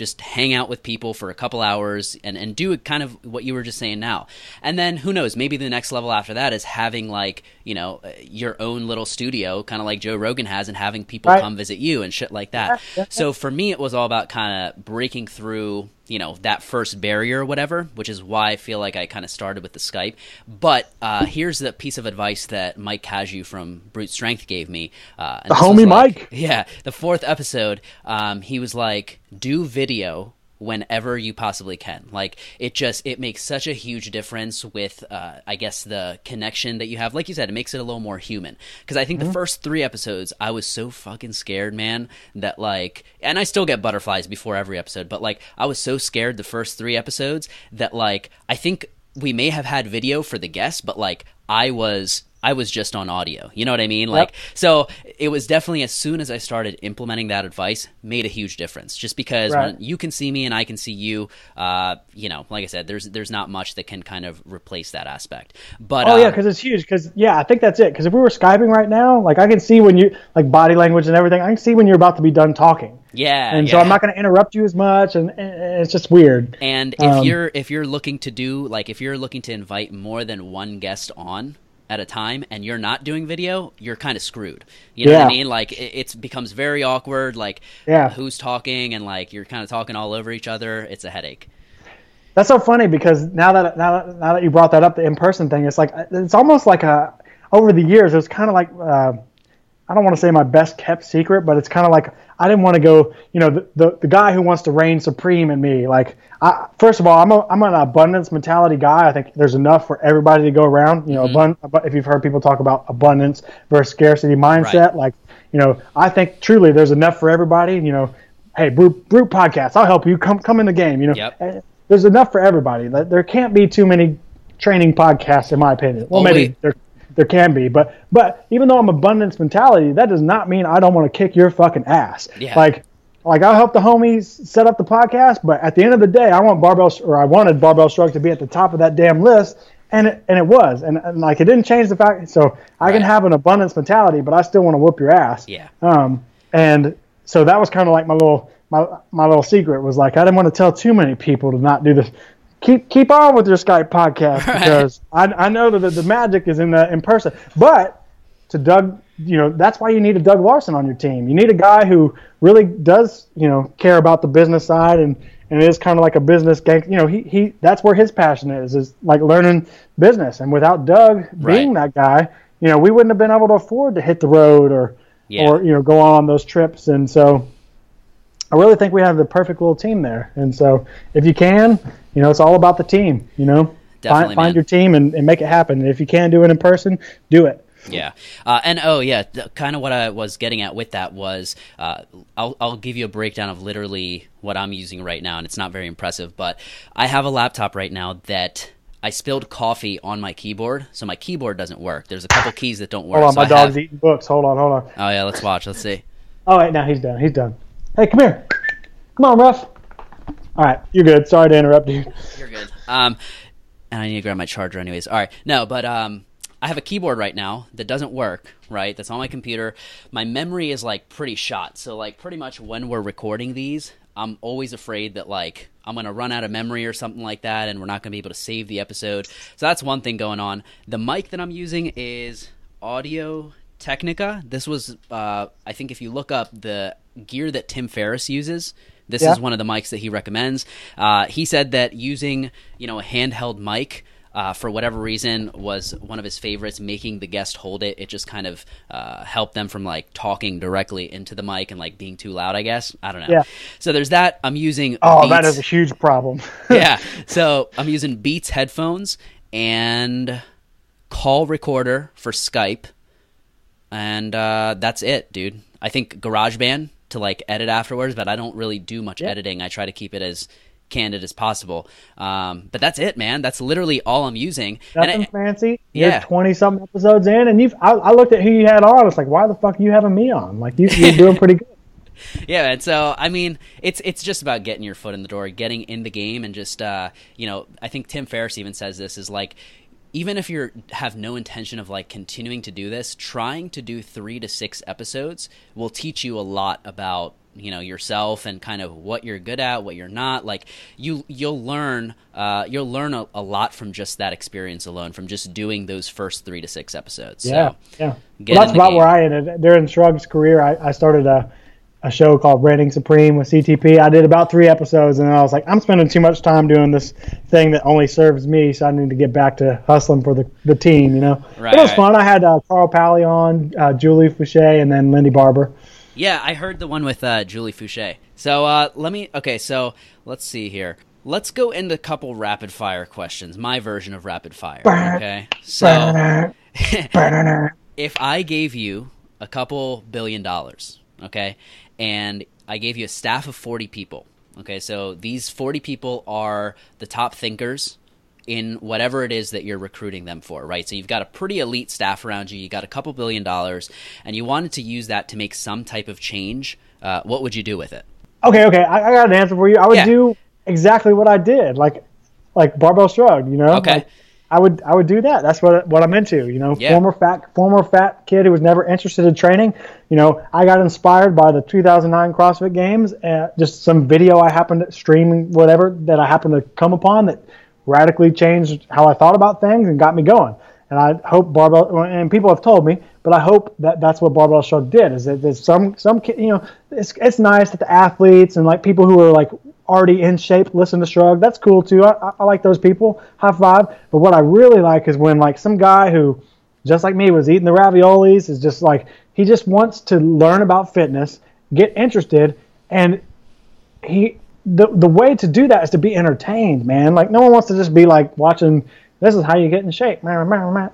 Just hang out with people for a couple hours and, and do kind of what you were just saying now. And then who knows, maybe the next level after that is having like, you know, your own little studio, kind of like Joe Rogan has, and having people right. come visit you and shit like that. So for me, it was all about kind of breaking through you know, that first barrier or whatever, which is why I feel like I kind of started with the Skype. But uh, here's the piece of advice that Mike Caju from Brute Strength gave me. Uh, and the homie like, Mike. Yeah. The fourth episode, um, he was like, do video whenever you possibly can. Like, it just, it makes such a huge difference with, uh, I guess, the connection that you have. Like you said, it makes it a little more human. Because I think mm-hmm. the first three episodes, I was so fucking scared, man, that like, and I still get butterflies before every episode, but like, I was so scared the first three episodes that like, I think we may have had video for the guests, but like, I was... I was just on audio. You know what I mean? Like, yep. So it was definitely, as soon as I started implementing that advice, made a huge difference, just because right. when you can see me and I can see you, uh, you know, like I said, there's, there's not much that can kind of replace that aspect, but oh um, yeah. Cause it's huge. Cause yeah, I think that's it. Cause if we were Skyping right now, like I can see when you like body language and everything, I can see when you're about to be done talking. Yeah. And yeah. so I'm not going to interrupt you as much. And, and it's just weird. And if um, you're, if you're looking to do like, if you're looking to invite more than one guest on at a time and you're not doing video, you're kind of screwed. You know yeah. what I mean? Like it it's becomes very awkward, like yeah. who's talking, and like you're kind of talking all over each other. It's a headache. That's so funny, because now that now that, now that you brought that up, the in-person thing, it's like it's almost like a over the years it was kind of like uh, I don't want to say my best kept secret, but it's kind of like I didn't want to go, you know, the, the, the guy who wants to reign supreme in me. Like, I, first of all, I'm a, I'm an abundance mentality guy. I think there's enough for everybody to go around. You know, mm-hmm. abund- if you've heard people talk about abundance versus scarcity mindset, right. like, you know, I think truly there's enough for everybody. You know, hey, Brute, Brute Podcast, I'll help you. Come come in the game. You know, yep. there's enough for everybody. There can't be too many training podcasts, in my opinion. Well, Only- maybe there There can be, but but even though I'm abundance mentality, that does not mean I don't want to kick your fucking ass. Yeah. Like, like I'll help the homies set up the podcast, but at the end of the day, I want barbell or I wanted Barbell Shrugged to be at the top of that damn list, and it, and it was, and, and like it didn't change the fact. So I right. can have an abundance mentality, but I still want to whoop your ass. Yeah. Um. And so that was kind of like my little my my little secret was like I didn't want to tell too many people to not do this. Keep keep on with your Skype podcast because right. I I know that the magic is in the in person. But to Doug, you know, that's why you need a Doug Larson on your team. You need a guy who really does, you know, care about the business side and, and is kind of like a business gang. You know, he, he that's where his passion is, is like learning business. And without Doug being right. that guy, you know, we wouldn't have been able to afford to hit the road or yeah. or you know go on those trips. And so I really think we have the perfect little team there. And so if you can, you know, it's all about the team, you know, Definitely, find, find your team and, and make it happen. And if you can do it in person, do it. Yeah. Uh, and, oh, yeah, the, kind of what I was getting at with that was uh, I'll, I'll give you a breakdown of literally what I'm using right now. And it's not very impressive, but I have a laptop right now that I spilled coffee on my keyboard, so my keyboard doesn't work. There's a couple keys that don't work. Hold on, so my I dog's have... eating books. Hold on, hold on. Oh, yeah, let's watch. Let's see. Oh, wait, no, he's done. He's done. Hey, come here. Come on, Ruff. All right, you're good. Sorry to interrupt you. You're good. Um, and I need to grab my charger anyways. All right. No, but um, I have a keyboard right now that doesn't work, right? That's on my computer. My memory is, like, pretty shot. So, like, pretty much when we're recording these, I'm always afraid that, like, I'm going to run out of memory or something like that, and we're not going to be able to save the episode. So that's one thing going on. The mic that I'm using is Audio Technica. This was, uh, I think if you look up the gear that Tim Ferriss uses, this yeah. is one of the mics that he recommends. Uh, he said that using, you know, a handheld mic uh, for whatever reason was one of his favorites, making the guest hold it. It just kind of uh, helped them from like talking directly into the mic and like being too loud, I guess. I don't know. Yeah. So there's that. I'm using Oh, Beats. That is a huge problem. yeah. So I'm using Beats headphones and call recorder for Skype. And uh, that's it, dude. I think GarageBand to like edit afterwards, but I don't really do much yeah. editing. I try to keep it as candid as possible. Um, but that's it, man. That's literally all I'm using. Nothing and I, fancy. Yeah. You're twenty-something episodes in, and you've. I, I looked at who you had on. It's like, why the fuck are you having me on? Like, you, you're doing pretty good. Yeah, and so, I mean, it's it's just about getting your foot in the door, getting in the game, and just, uh, you know, I think Tim Ferriss even says this, is like, even if you have no intention of like continuing to do this, trying to do three to six episodes will teach you a lot about, you know, yourself and kind of what you're good at, what you're not. Like you, you'll learn, uh, you'll learn a, a lot from just that experience alone, from just doing those first three to six episodes. Yeah, so, yeah. Well, that's about game. Where I ended. During Shrug's career, I, I started a a show called Reigning Supreme with C T P. I did about three episodes, and then I was like, I'm spending too much time doing this thing that only serves me, so I need to get back to hustling for the, the team, you know? Right. It was fun. I had uh, Carl Pally on, uh, Julie Foucher, and then Lindy Barber. Yeah, I heard the one with uh, Julie Foucher. So uh, let me – okay, so let's see here. Let's go into a couple rapid-fire questions, my version of rapid-fire, okay? So if I gave you a couple billion dollars, okay – and I gave you a staff of forty people, okay? So these forty people are the top thinkers in whatever it is that you're recruiting them for, right? So you've got a pretty elite staff around you. You got a couple billion dollars, and you wanted to use that to make some type of change. Uh, what would you do with it? Okay, okay. I, I got an answer for you. I would yeah. do exactly what I did, like like Barbell Shrugged, you know? Okay. Like, I would I would do that. That's what what I'm into, you know. Yeah. Former fat former fat kid who was never interested in training. You know, I got inspired by the two thousand nine CrossFit Games, and just some video I happened to stream, whatever, that I happened to come upon that radically changed how I thought about things and got me going. And I hope Barbell, and people have told me, but I hope that that's what Barbell Shrugged did. Is that there's some some kid, you know, it's it's nice that the athletes and like people who are like already in shape listen to Shrug. That's cool too. I, I like those people. High five. But what I really like is when like some guy who, just like me, was eating the raviolis is just like, he just wants to learn about fitness, get interested, and he the the way to do that is to be entertained, man. Like no one wants to just be like watching, this is how you get in shape. I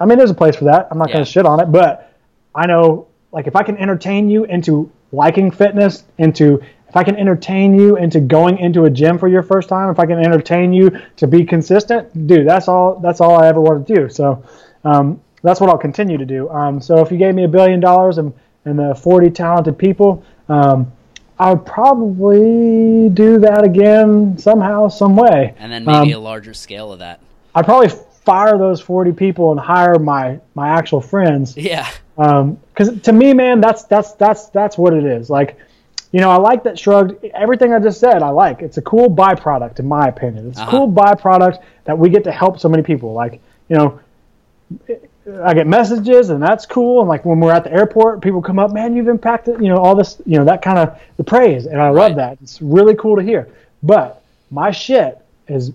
mean, there's a place for that. I'm not yeah. going to shit on it, but I know like if I can entertain you into liking fitness, into if I can entertain you into going into a gym for your first time, if I can entertain you to be consistent, dude, that's all that's all I ever want to do. So um, that's what I'll continue to do. Um, so if you gave me a billion dollars and, and the forty talented people, um, I would probably do that again somehow, some way. And then maybe um, a larger scale of that. I'd probably fire those forty people and hire my, my actual friends. Yeah. Um, 'cause to me, man, that's that's that's that's what it is. Like, you know, I like that Shrugged. Everything I just said, I like. It's a cool byproduct, in my opinion. It's uh-huh. a cool byproduct that we get to help so many people. Like, you know, I get messages, and that's cool. And like when we're at the airport, people come up, man, you've impacted, you know, all this, you know, that kind of the praise, and I right. love that. It's really cool to hear. But my shit is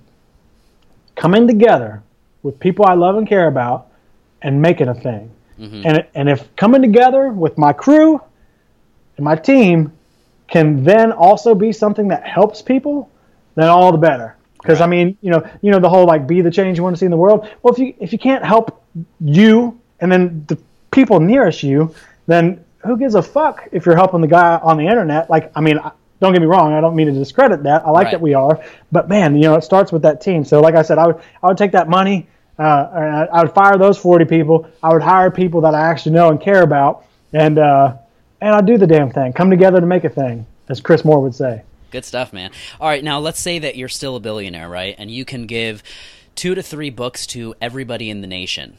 coming together with people I love and care about, and making a thing. Mm-hmm. And and if coming together with my crew and my team can then also be something that helps people, then all the better. Because right. I mean, you know, you know the whole like be the change you want to see in the world. Well, if you if you can't help you and then the people nearest you, then who gives a fuck if you're helping the guy on the internet? Like, I mean, don't get me wrong, I don't mean to discredit that. I like right. that we are, but man, you know, it starts with that team. So, like I said, I would I would take that money, uh, and I, I would fire those forty people. I would hire people that I actually know and care about, and. uh And I do the damn thing. Come together to make a thing, as Chris Moore would say. Good stuff, man. All right, now let's say that you're still a billionaire, right? And you can give two to three books to everybody in the nation.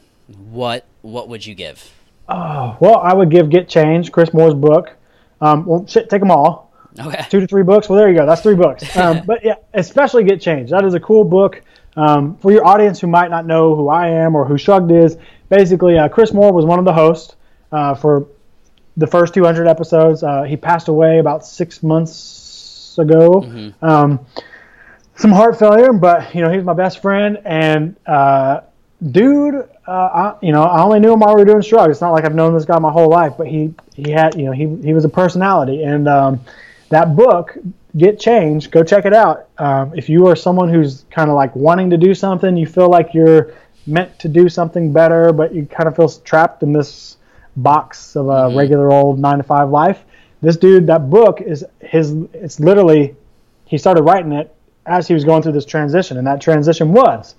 What What would you give? Oh, well, I would give Get Change, Chris Moore's book. Um, well, shit, take them all. Okay. Two to three books. Well, there you go. That's three books. Um, but yeah, especially Get Change. That is a cool book. Um, for your audience who might not know who I am or who Shrugged is, basically, uh, Chris Moore was one of the hosts uh, for the first two hundred episodes. Uh, he passed away about six months ago. Mm-hmm. Um, some heart failure, but you know, he's my best friend. And uh, dude, uh, I, you know, I only knew him while we were doing Shrugged. It's not like I've known this guy my whole life, but he, he had, you know, he he was a personality. And um, that book, Get Change, go check it out. Um, if you are someone who's kind of like wanting to do something, you feel like you're meant to do something better, but you kind of feel trapped in this box of a mm-hmm. regular old nine to five life. This dude, that book is his, it's literally, he started writing it as he was going through this transition. And that transition was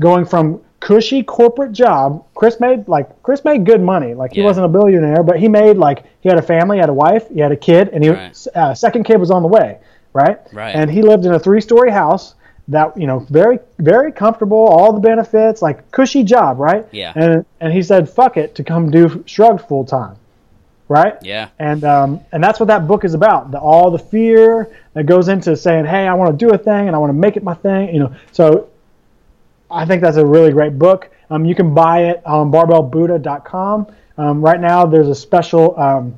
going from cushy corporate job. Chris made like, Chris made good money. Like he yeah. wasn't a billionaire, but he made like, he had a family, had a wife, he had a kid, and he right. uh, second kid was on the way. Right. Right. And he lived in a three story house that, you know, very, very comfortable, all the benefits, like cushy job, right? Yeah. And and he said, fuck it, to come do Shrugged full time, right? Yeah. And um and that's what that book is about, the, all the fear that goes into saying, hey, I want to do a thing and I want to make it my thing, you know. So I think that's a really great book. Um, you can buy it on barbell buddha dot com. Um, right now there's a special um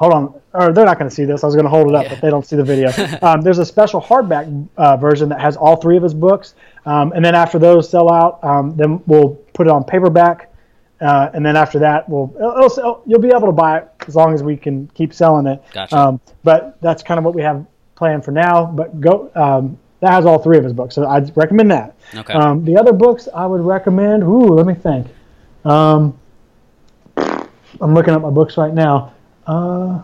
hold on, or they're not going to see this. I was going to hold it up, yeah. but they don't see the video. Um, there's a special hardback uh, version that has all three of his books. Um, and then after those sell out, um, then we'll put it on paperback. Uh, and then after that, we'll it'll, it'll, you'll be able to buy it as long as we can keep selling it. Gotcha. Um, but that's kind of what we have planned for now. But go um, that has all three of his books, so I'd recommend that. Okay. Um, the other books I would recommend. Ooh, let me think. Um, I'm looking at my books right now. Uh,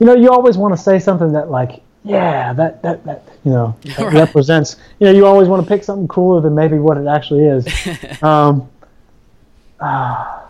you know, you always want to say something that like, yeah, that that that you know that right. represents. You know, you always want to pick something cooler than maybe what it actually is. Um, Uh,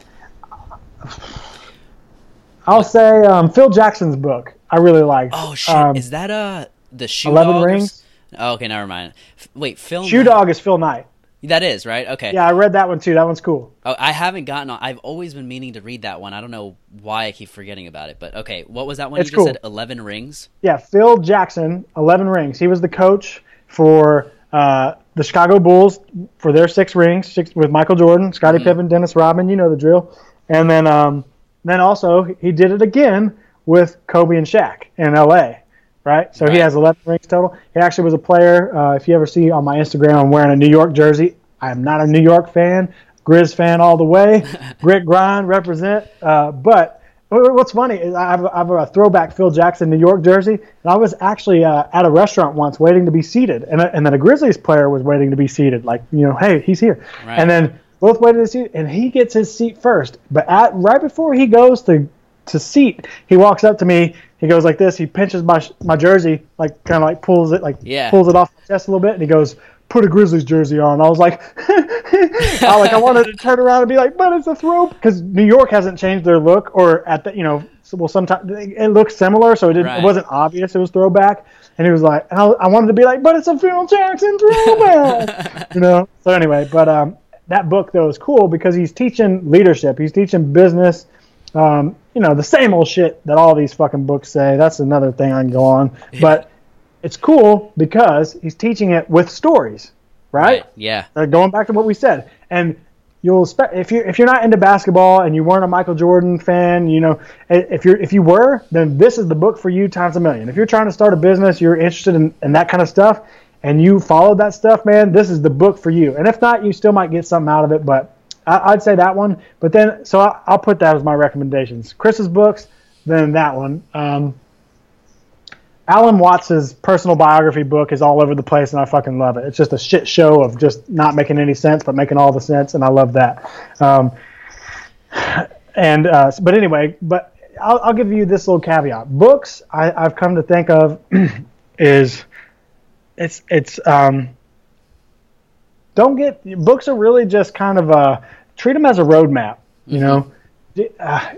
I'll say um, Phil Jackson's book I really liked. Oh shit! Um, is that uh the Shoe Eleven Dog Rings? Oh, okay, never mind. F- wait, Phil Shoe Knight. Dog is Phil Knight. That is right. Okay. Yeah, I read that one too. That one's cool. Oh, I haven't gotten on. I've always been meaning to read that one. I don't know why I keep forgetting about it. But okay, what was that one? It's you just cool. said Eleven Rings. Yeah, Phil Jackson, Eleven Rings. He was the coach for. Uh, The Chicago Bulls for their six rings six, with Michael Jordan, Scottie mm-hmm. Pippen, Dennis Rodman, you know the drill. And then um, then also he did it again with Kobe and Shaq in L A, right? So right. he has eleven rings total. He actually was a player. Uh, if you ever see on my Instagram, I'm wearing a New York jersey. I'm not a New York fan, Grizz fan all the way. Grit grind, represent. Uh, but what's funny is I have, I have a throwback Phil Jackson New York jersey, and I was actually uh, at a restaurant once waiting to be seated, and and then a Grizzlies player was waiting to be seated, like, you know, hey, he's here. Right. And then both waited to seat, and he gets his seat first. But at right before he goes to to seat, he walks up to me. He goes like this. He pinches my my jersey, like kind of like pulls it, like yeah. pulls it off my chest a little bit, and he goes, put a Grizzlies jersey on. I was like, I like I wanted to turn around and be like, but it's a throw, because New York hasn't changed their look, or at the, you know, well, sometimes it looks similar, so it didn't, right. it wasn't obvious it was throwback. And he was like, I, I wanted to be like, but it's a Phil Jackson throwback, you know. So anyway, but um, that book though is cool because he's teaching leadership, he's teaching business. Um, you know, the same old shit that all these fucking books say. That's another thing I can go on, yeah. but. It's cool because he's teaching it with stories, right? right yeah. Uh, going back to what we said, and you'll if you if you're not into basketball and you weren't a Michael Jordan fan, you know, if you're if you were, then this is the book for you times a million. If you're trying to start a business, you're interested in, in that kind of stuff, and you followed that stuff, man, this is the book for you. And if not, you still might get something out of it, but I, I'd say that one. But then, so I, I'll put that as my recommendations: Chris's books, then that one. Um, Alan Watts' personal biography book is all over the place, and I fucking love it. It's just a shit show of just not making any sense, but making all the sense, and I love that. Um, and uh, but anyway, but I'll, I'll give you this little caveat. Books I, I've come to think of is it's it's um, don't get books are really just kind of uh, treat them as a roadmap, you know, uh,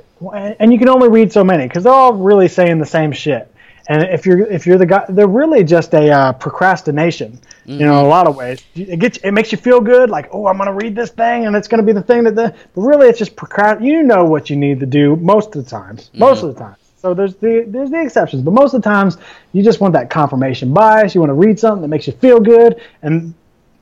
and you can only read so many because they're all really saying the same shit. And if you're if you're the guy, they're really just a uh, procrastination, mm-hmm. you know, in a lot of ways. It gets it makes you feel good, like, oh, I'm gonna read this thing, and it's gonna be the thing that the. But really, it's just procrast. You know what you need to do most of the times, mm-hmm. most of the time. So there's the there's the exceptions, but most of the times, you just want that confirmation bias. You want to read something that makes you feel good, and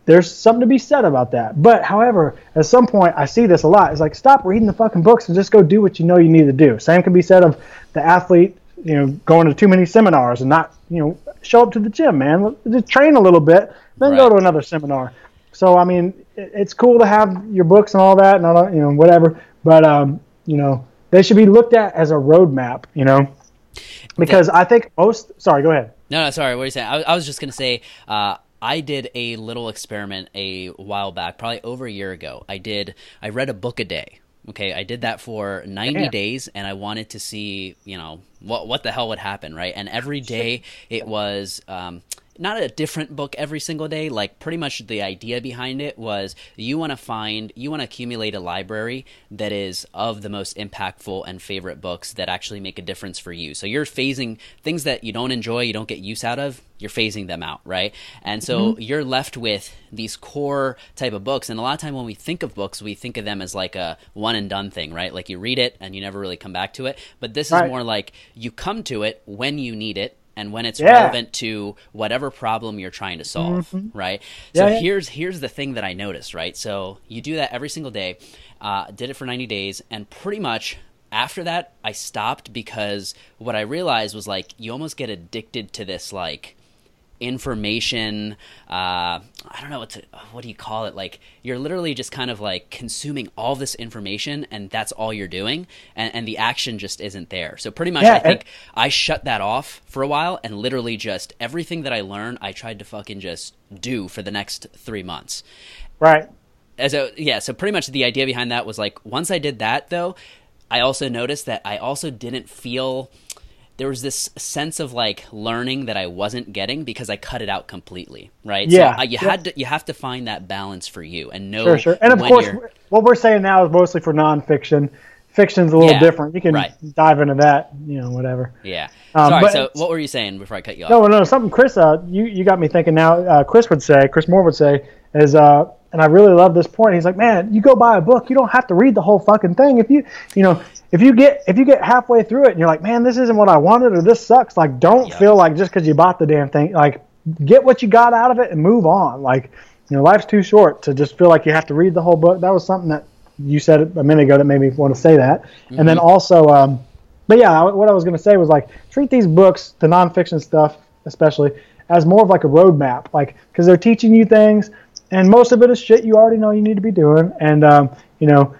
there's something to be said about that. But however, at some point, I see this a lot. It's like, stop reading the fucking books and just go do what you know you need to do. Same can be said of the athlete. You know, going to too many seminars and not, you know, show up to the gym, man. Just train a little bit, then right. go to another seminar. So, I mean, it's cool to have your books and all that and all, you know, whatever. But, um, you know, they should be looked at as a roadmap, you know, because the, I think most – sorry, go ahead. No, no, sorry. What are you saying? I, I was just going to say uh, I did a little experiment a while back, probably over a year ago. I did – I read a book a day. Okay, I did that for ninety Damn. days, and I wanted to see, you know, what what the hell would happen, right? And every day it was um, not a different book every single day. Like pretty much the idea behind it was you want to find, you want to accumulate a library that is of the most impactful and favorite books that actually make a difference for you. So you're phasing things that you don't enjoy, you don't get use out of. You're phasing them out, right? And so mm-hmm. you're left with these core type of books. And a lot of time when we think of books, we think of them as like a one and done thing, right? Like you read it and you never really come back to it. But this right. is more like you come to it when you need it and when it's yeah. relevant to whatever problem you're trying to solve, mm-hmm. right? So yeah, yeah. here's here's the thing that I noticed, right? So you do that every single day, uh, did it for ninety days, and pretty much after that, I stopped because what I realized was, like, you almost get addicted to this, like, information, uh, I don't know what to, what do you call it? Like, you're literally just kind of like consuming all this information and that's all you're doing. And, and the action just isn't there. So pretty much yeah, I think and- I shut that off for a while and literally just everything that I learned, I tried to fucking just do for the next three months. Right. As a, yeah. So pretty much the idea behind that was like, once I did that though, I also noticed that I also didn't feel there was this sense of like learning that I wasn't getting because I cut it out completely, right? Yeah. So you had yeah. to, you have to find that balance for you and know. Sure, sure. And of course, you're... what we're saying now is mostly for nonfiction. Fiction's a little yeah, different. You can right. dive into that, you know, whatever. Yeah. Um, Sorry. So what were you saying before I cut you off? No, no, something Chris, uh, you you got me thinking now. Uh, Chris would say, Chris Moore would say, is uh, and I really love this point. He's like, man, you go buy a book, you don't have to read the whole fucking thing. If you, you know. If you get if you get halfway through it and you're like, man, this isn't what I wanted or this sucks, like don't yep. feel like just because you bought the damn thing, like get what you got out of it and move on. Like, you know, life's too short to just feel like you have to read the whole book. That was something that you said a minute ago that made me want to say that. Mm-hmm. And then also, um, but yeah, I, what I was going to say was like treat these books, the nonfiction stuff especially, as more of like a roadmap, like because they're teaching you things and most of it is shit you already know you need to be doing. And um, you know.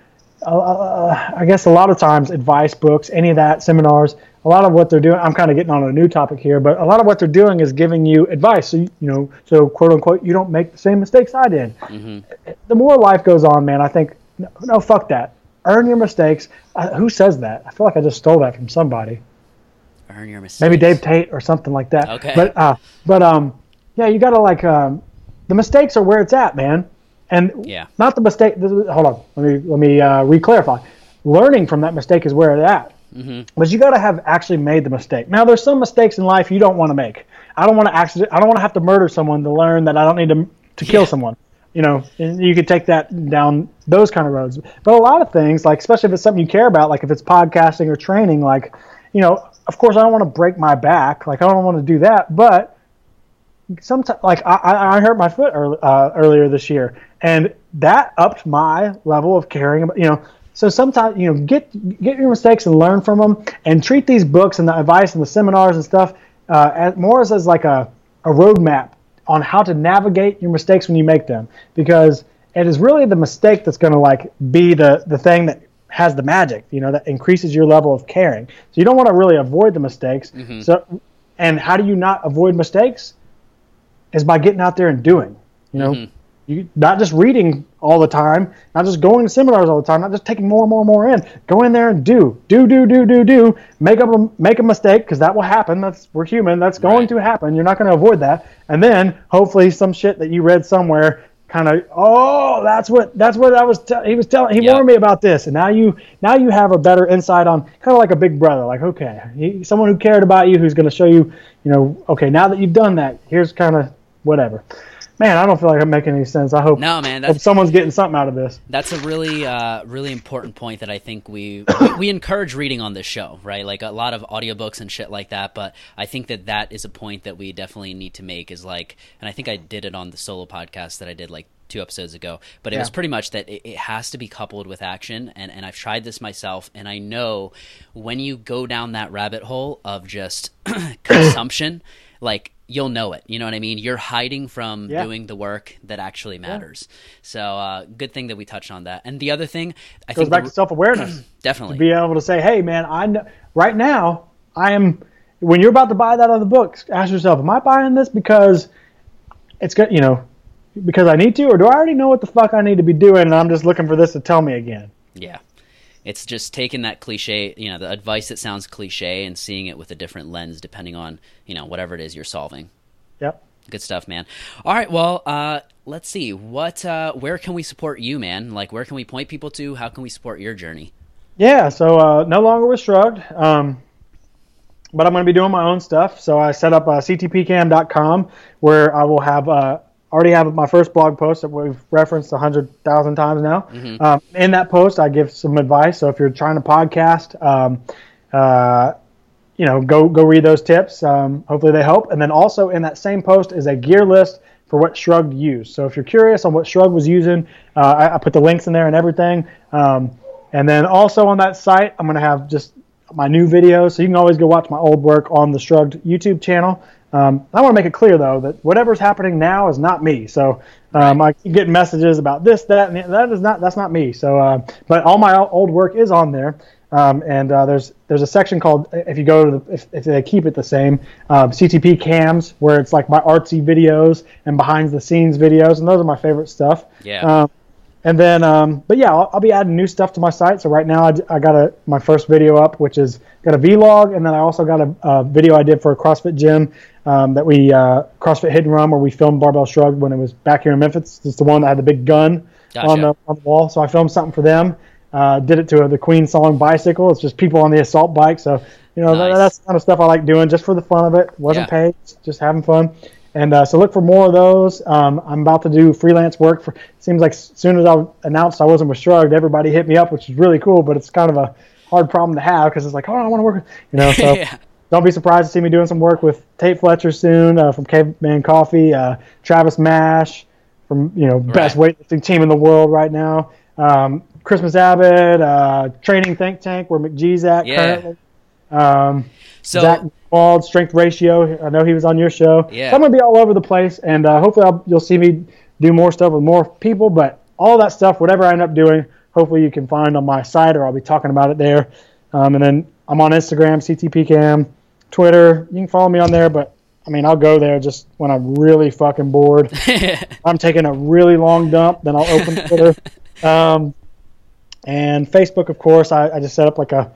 Uh, I guess a lot of times advice books, any of that, seminars, a lot of what they're doing, I'm kind of getting on a new topic here, but a lot of what they're doing is giving you advice. So, you, you know, so quote unquote, you don't make the same mistakes I did. Mm-hmm. The more life goes on, man, I think, no, no fuck that. Earn your mistakes. I, who says that? I feel like I just stole that from somebody. Earn your mistakes. Maybe Dave Tate or something like that. Okay. But, uh, but um, yeah, you got to like, um, the mistakes are where it's at, man. And yeah. not the mistake. This is, hold on, let me let me uh, re-clarify. Learning from that mistake is where it's at. Mm-hmm. But you got to have actually made the mistake. Now, there's some mistakes in life you don't want to make. I don't want to accident. I don't want to have to murder someone to learn that I don't need to to kill yeah. someone. You know, and you could take that down those kind of roads. But a lot of things, like especially if it's something you care about, like if it's podcasting or training, like, you know, of course I don't want to break my back. Like I don't want to do that, but. Sometimes, like I, I hurt my foot early, uh, earlier this year, and that upped my level of caring about, you know. So sometimes, you know, get get your mistakes and learn from them, and treat these books and the advice and the seminars and stuff uh, as more as, as like a a roadmap on how to navigate your mistakes when you make them, because it is really the mistake that's going to like be the the thing that has the magic, you know, that increases your level of caring. So you don't want to really avoid the mistakes. Mm-hmm. So, and how do you not avoid mistakes? Is by getting out there and doing, you know, mm-hmm. you not just reading all the time, not just going to seminars all the time, not just taking more and more and more in. Go in there and do, do, do, do, do, do. Make up a make a mistake because that will happen. That's we're human. That's going right. to happen. You're not going to avoid that. And then hopefully some shit that you read somewhere, kind of, oh, that's what that's what I was. T- he was telling. He yep. warned me about this, and now you now you have a better insight on kind of like a big brother. Like okay, he, someone who cared about you, who's going to show you, you know, okay, now that you've done that, here's kind of. Whatever, man. I don't feel like I'm making any sense. I hope no, man. That's, hope someone's getting something out of this. That's a really, uh, really important point that I think we we encourage reading on this show, right? Like a lot of audiobooks and shit like that. But I think that that is a point that we definitely need to make. Is like, and I think I did it on the solo podcast that I did like two episodes ago. But it yeah. was pretty much that it, it has to be coupled with action. And and I've tried this myself, and I know when you go down that rabbit hole of just consumption, like. You'll know it. You know what I mean? You're hiding from yeah. doing the work that actually matters. Yeah. So uh, good thing that we touched on that. And the other thing, I it goes think back the, to self-awareness. Definitely. To be able to say, hey, man, I know, right now I am – when you're about to buy that other book, ask yourself, am I buying this because it's good, you know, because I need to, or do I already know what the fuck I need to be doing and I'm just looking for this to tell me again? Yeah. It's just taking that cliche, you know, the advice that sounds cliche and seeing it with a different lens depending on, you know, whatever it is you're solving. Yep. Good stuff, man. All right. Well, uh, let's see. What, uh, where can we support you, man? Like, where can we point people to? How can we support your journey? Yeah. So, uh, no longer with Shrugged, um, but I'm going to be doing my own stuff. So I set up uh, c t p cam dot com where I will have, uh, already have my first blog post that we've referenced one hundred thousand times now. Mm-hmm. Um, in that post, I give some advice. So if you're trying to podcast, um, uh, you know, go go read those tips. Um, hopefully they help. And then also in that same post is a gear list for what Shrugged used. So if you're curious on what Shrugged was using, uh, I, I put the links in there and everything. Um, And then also on that site, I'm going to have just my new videos. So you can always go watch my old work on the Shrugged YouTube channel. Um, I want to make it clear, though, that whatever's happening now is not me. So um, I keep getting messages about this, that, and that is not, that's not me. So, uh, but all my old work is on there. Um, and uh, there's there's a section called, if you go to the, if, if they keep it the same, um, C T P cams, where it's like my artsy videos and behind the scenes videos. And those are my favorite stuff. Yeah. Um, and then, um, but yeah, I'll, I'll be adding new stuff to my site. So right now I, I got a, my first video up, which is got a vlog. And then I also got a, a video I did for a CrossFit gym um, that we, uh, CrossFit Hit and Run, where we filmed Barbell Shrugged when it was back here in Memphis. It's the one that had the big gun gotcha. on, the, on the wall. So I filmed something for them. Uh, did it to uh, the Queen song bicycle. It's just people on the assault bike. So, you know, nice. that, that's the kind of stuff I like doing just for the fun of it. Wasn't yeah. paid, just having fun. And uh, so look for more of those. Um, I'm about to do freelance work. For, it seems like as soon as I announced I wasn't with Shrugged, everybody hit me up, which is really cool, but it's kind of a hard problem to have because it's like, oh, I want to work with, you know, so. yeah. Don't be surprised to see me doing some work with Tate Fletcher soon uh, from Caveman Coffee, uh, Travis Mash from, you know, right. best weightlifting team in the world right now. Um, Christmas Abbott, uh, Training Think Tank, where McG's at yeah. currently. Um, so, Zach Wald, Strength Ratio. I know he was on your show. Yeah. So I'm going to be all over the place, and uh, hopefully I'll, you'll see me do more stuff with more people. But all that stuff, whatever I end up doing, hopefully you can find on my site, or I'll be talking about it there. Um, and then I'm on Instagram, C T P Cam, Twitter. You can follow me on there, but, I mean, I'll go there just when I'm really fucking bored. I'm taking a really long dump, then I'll open Twitter. Um, and Facebook, of course, I, I just set up like a,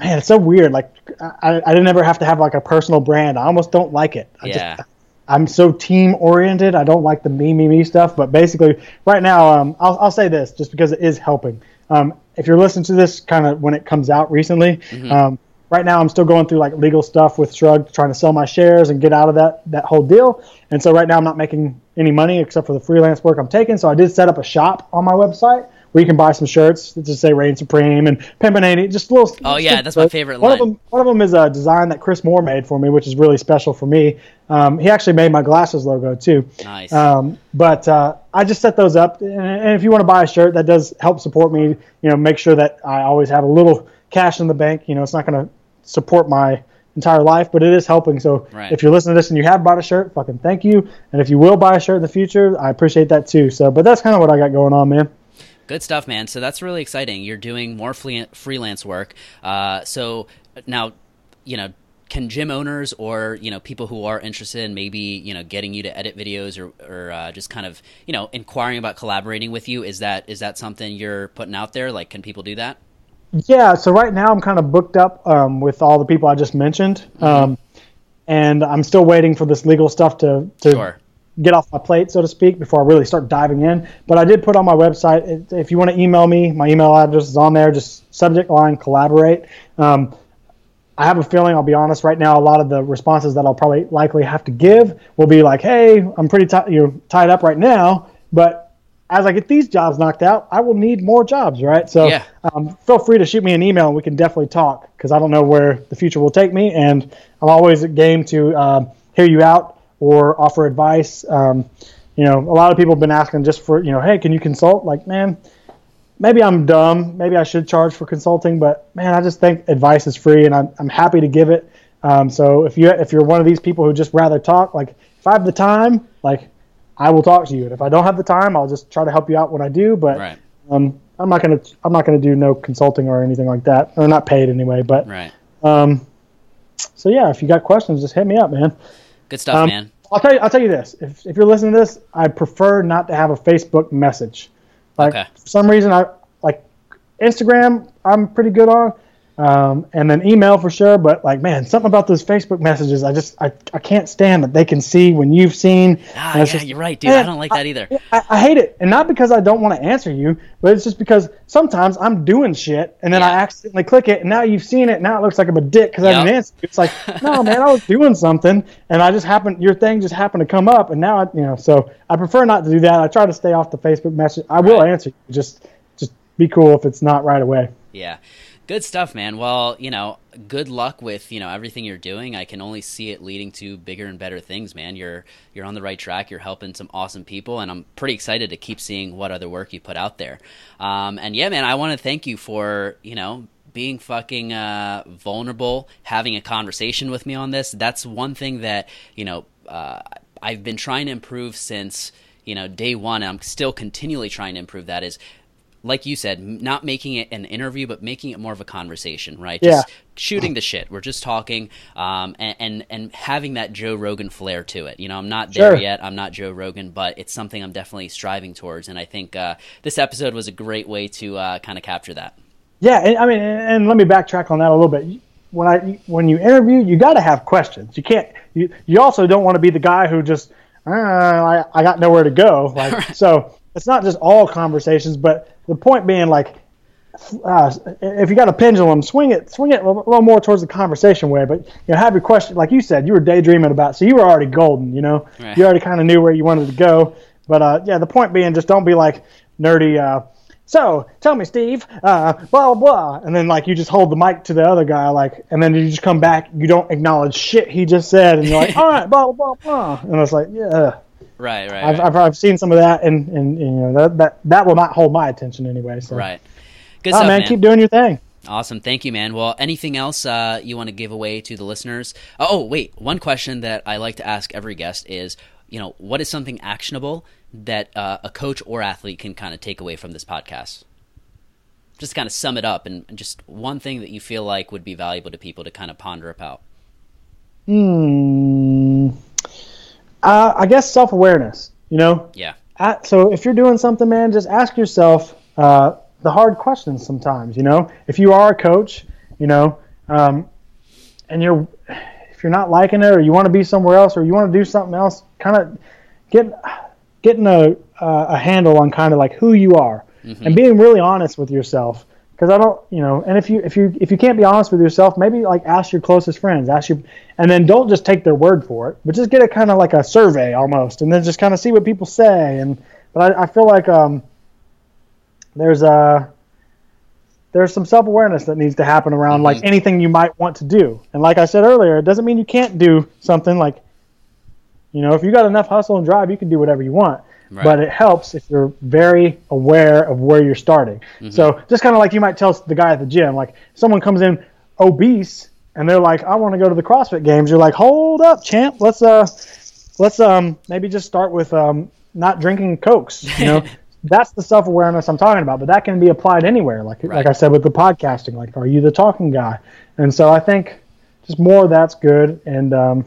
man, it's so weird. Like I, I didn't ever have to have like a personal brand. I almost don't like it. I yeah. just, I'm so team oriented. I don't like the me, me, me stuff, but basically right now, um, I'll, I'll say this just because it is helping. Um, if you're listening to this kind of when it comes out recently, mm-hmm. um, right now I'm still going through like legal stuff with Shrugged, trying to sell my shares and get out of that, that whole deal. And so right now I'm not making any money except for the freelance work I'm taking. So I did set up a shop on my website where you can buy some shirts that just say Reign Supreme and Pimpinani, just little. Oh yeah, stuff. That's my favorite one line. Of them, one of them is a design that Chris Moore made for me, which is really special for me. Um, he actually made my glasses logo too. Nice. Um, but uh, I just set those up, and if you want to buy a shirt, that does help support me. You know, make sure that I always have a little cash in the bank. You know, it's not going to support my entire life, but it is helping. So right. if you're listening to this and you have bought a shirt, fucking thank you. And if you will buy a shirt in the future, I appreciate that too. So, but that's kind of what I got going on, man. Good stuff, man. So that's really exciting. You're doing more fle- freelance work. Uh, so now, you know, can gym owners or, you know, people who are interested in maybe, you know, getting you to edit videos or, or uh, just kind of, you know, inquiring about collaborating with you, is that is that something you're putting out there? Like, can people do that? Yeah. So right now I'm kind of booked up um, with all the people I just mentioned. Mm-hmm. Um, and I'm still waiting for this legal stuff to, to sure. get off my plate, so to speak, before I really start diving in. But I did put on my website, if you want to email me, my email address is on there, just subject line collaborate. Um, I have a feeling, I'll be honest, right now a lot of the responses that I'll probably likely have to give will be like, hey, I'm pretty t- you know, tied up right now, but as I get these jobs knocked out, I will need more jobs, right? So yeah. um, feel free to shoot me an email, and we can definitely talk, because I don't know where the future will take me, and I'm always game to uh, hear you out or offer advice. Um, you know, a lot of people have been asking just for, you know, hey, can you consult? Like, man, maybe I'm dumb. Maybe I should charge for consulting, but, man, I just think advice is free, and I'm, I'm happy to give it. Um, so if, you, if you're one of these people who just rather talk, like, if I have the time, like, I will talk to you, and if I don't have the time, I'll just try to help you out when I do. But right. um, I'm not gonna I'm not gonna do no consulting or anything like that, or not paid anyway. But right. um, so yeah, if you got questions, just hit me up, man. Good stuff, um, man. I'll tell you I'll tell you this. If if you're listening to this, I prefer not to have a Facebook message. Like okay. for some reason, I like Instagram. I'm pretty good on. Um, and then email for sure, but like, man, something about those Facebook messages, I just, I, I can't stand that they can see when you've seen. Ah, yeah, just, you're right, dude. I don't like that either. I, I, I hate it. And not because I don't want to answer you, but it's just because sometimes I'm doing shit and then yeah. I accidentally click it, and now you've seen it. Now it looks like I'm a dick because yep. I didn't answer you. It's like, no, man, I was doing something and I just happened, your thing just happened to come up, and now I, you know, so I prefer not to do that. I try to stay off the Facebook message. I right. will answer you. Just, just be cool if it's not right away. Yeah. Good stuff, man. Well, you know, good luck with, you know, everything you're doing. I can only see it leading to bigger and better things, man. You're you're on the right track. You're helping some awesome people, and I'm pretty excited to keep seeing what other work you put out there. Um, and yeah, man, I want to thank you for, you know, being fucking uh, vulnerable, having a conversation with me on this. That's one thing that, you know, uh, I've been trying to improve since, you know, day one. I'm still continually trying to improve that is, like you said, not making it an interview, but making it more of a conversation, right? Yeah. Just shooting the shit. We're just talking, um, and, and, and having that Joe Rogan flair to it. You know, I'm not there sure. yet. I'm not Joe Rogan, but it's something I'm definitely striving towards. And I think uh, this episode was a great way to uh, kind of capture that. Yeah. And I mean, and let me backtrack on that a little bit. When I, when you interview, you got to have questions. You can't, you, you also don't want to be the guy who just, uh, I, I got nowhere to go. Like, so it's not just all conversations, but the point being, like, uh, if you got a pendulum, swing it, swing it a little more towards the conversation way. But, you know, have your question, like you said, you were daydreaming about, so you were already golden, you know, right. You already kind of knew where you wanted to go. But uh, yeah, the point being, just don't be like nerdy. Uh, so tell me, Steve, uh, blah blah, and then like you just hold the mic to the other guy, like, and then you just come back, you don't acknowledge shit he just said, and you're like, all right, blah blah blah, and it's like, yeah. Right, right. I've, right. I've, I've seen some of that, and, and, and you know that, that that will not hold my attention anyway. So. Right. Good stuff, man. man. Keep doing your thing. Awesome. Thank you, man. Well, anything else uh, you want to give away to the listeners? Oh, wait. One question that I like to ask every guest is, you know, what is something actionable that uh, a coach or athlete can kind of take away from this podcast? Just kind of sum it up, and just one thing that you feel like would be valuable to people to kind of ponder about. Hmm. Uh, I guess self-awareness, you know? Yeah. I, so if you're doing something, man, just ask yourself uh, the hard questions sometimes, you know? If you are a coach, you know, um, and you're if you're not liking it, or you want to be somewhere else, or you want to do something else, kind of get, getting a, uh, a handle on kind of like who you are, mm-hmm. and being really honest with yourself. Because I don't, you know, and if you if you if you can't be honest with yourself, maybe like ask your closest friends, ask your, and then don't just take their word for it, but just get a kind of like a survey almost, and then just kind of see what people say. And but I, I feel like um, there's a there's some self awareness that needs to happen around mm-hmm. like anything you might want to do. And like I said earlier, it doesn't mean you can't do something. Like, you know, if you got enough hustle and drive, you can do whatever you want. Right. But it helps if you're very aware of where you're starting. Mm-hmm. So just kind of like you might tell the guy at the gym, like someone comes in obese and they're like, I want to go to the CrossFit Games. You're like, hold up, champ. Let's uh, let's um maybe just start with um not drinking Cokes. You know, that's the self-awareness I'm talking about. But that can be applied anywhere. Like right. like I said with the podcasting, like, are you the talking guy? And so I think just more of that's good. And um,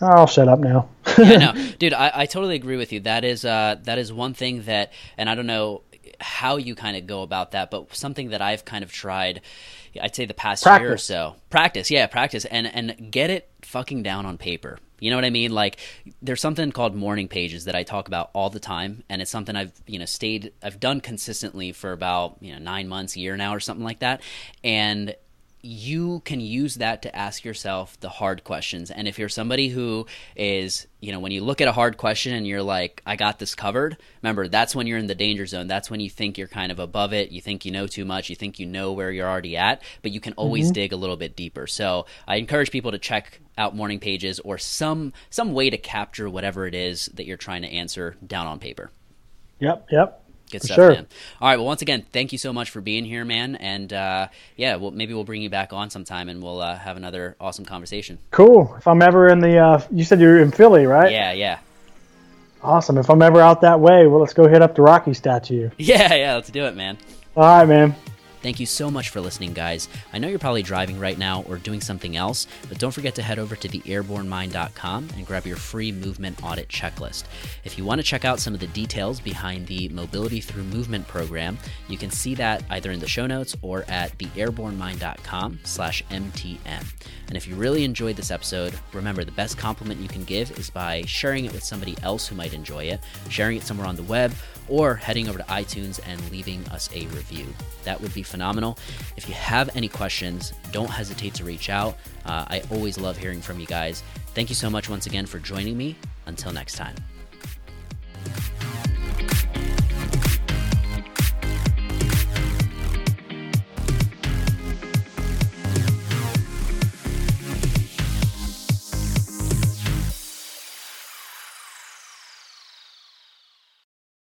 I'll shut up now. Yeah, no, dude, I, I totally agree with you. That is uh, that is one thing that, and I don't know how you kind of go about that, but something that I've kind of tried, I'd say the past practice. year or so. Practice, yeah, practice, and and get it fucking down on paper. You know what I mean? Like, there's something called morning pages that I talk about all the time, and it's something I've, you know, stayed, I've done consistently for about, you know, nine months, a year now, or something like that, and you can use that to ask yourself the hard questions. And if you're somebody who is, you know, when you look at a hard question and you're like, I got this covered, remember, that's when you're in the danger zone. That's when you think you're kind of above it. You think you know too much. You think you know where you're already at, but you can always mm-hmm. dig a little bit deeper. So I encourage people to check out morning pages or some some way to capture whatever it is that you're trying to answer down on paper. Yep, yep. Good stuff, sure. man. All right. Well, once again, thank you so much for being here, man. And uh, yeah, well, maybe we'll bring you back on sometime and we'll uh, have another awesome conversation. Cool. If I'm ever in the, uh, you said you're in Philly, right? Yeah, yeah. Awesome. If I'm ever out that way, well, let's go hit up the Rocky statue. Yeah, yeah. Let's do it, man. All right, man. Thank you so much for listening, guys. I know you're probably driving right now or doing something else, but don't forget to head over to the airborne mind dot com and grab your free movement audit checklist. If you want to check out some of the details behind the Mobility Through Movement program, you can see that either in the show notes or at the airborne mind dot com slash M T M. And if you really enjoyed this episode, remember the best compliment you can give is by sharing it with somebody else who might enjoy it, sharing it somewhere on the web, or heading over to iTunes and leaving us a review. That would be phenomenal. If you have any questions, don't hesitate to reach out. Uh, I always love hearing from you guys. Thank you so much once again for joining me. Until next time.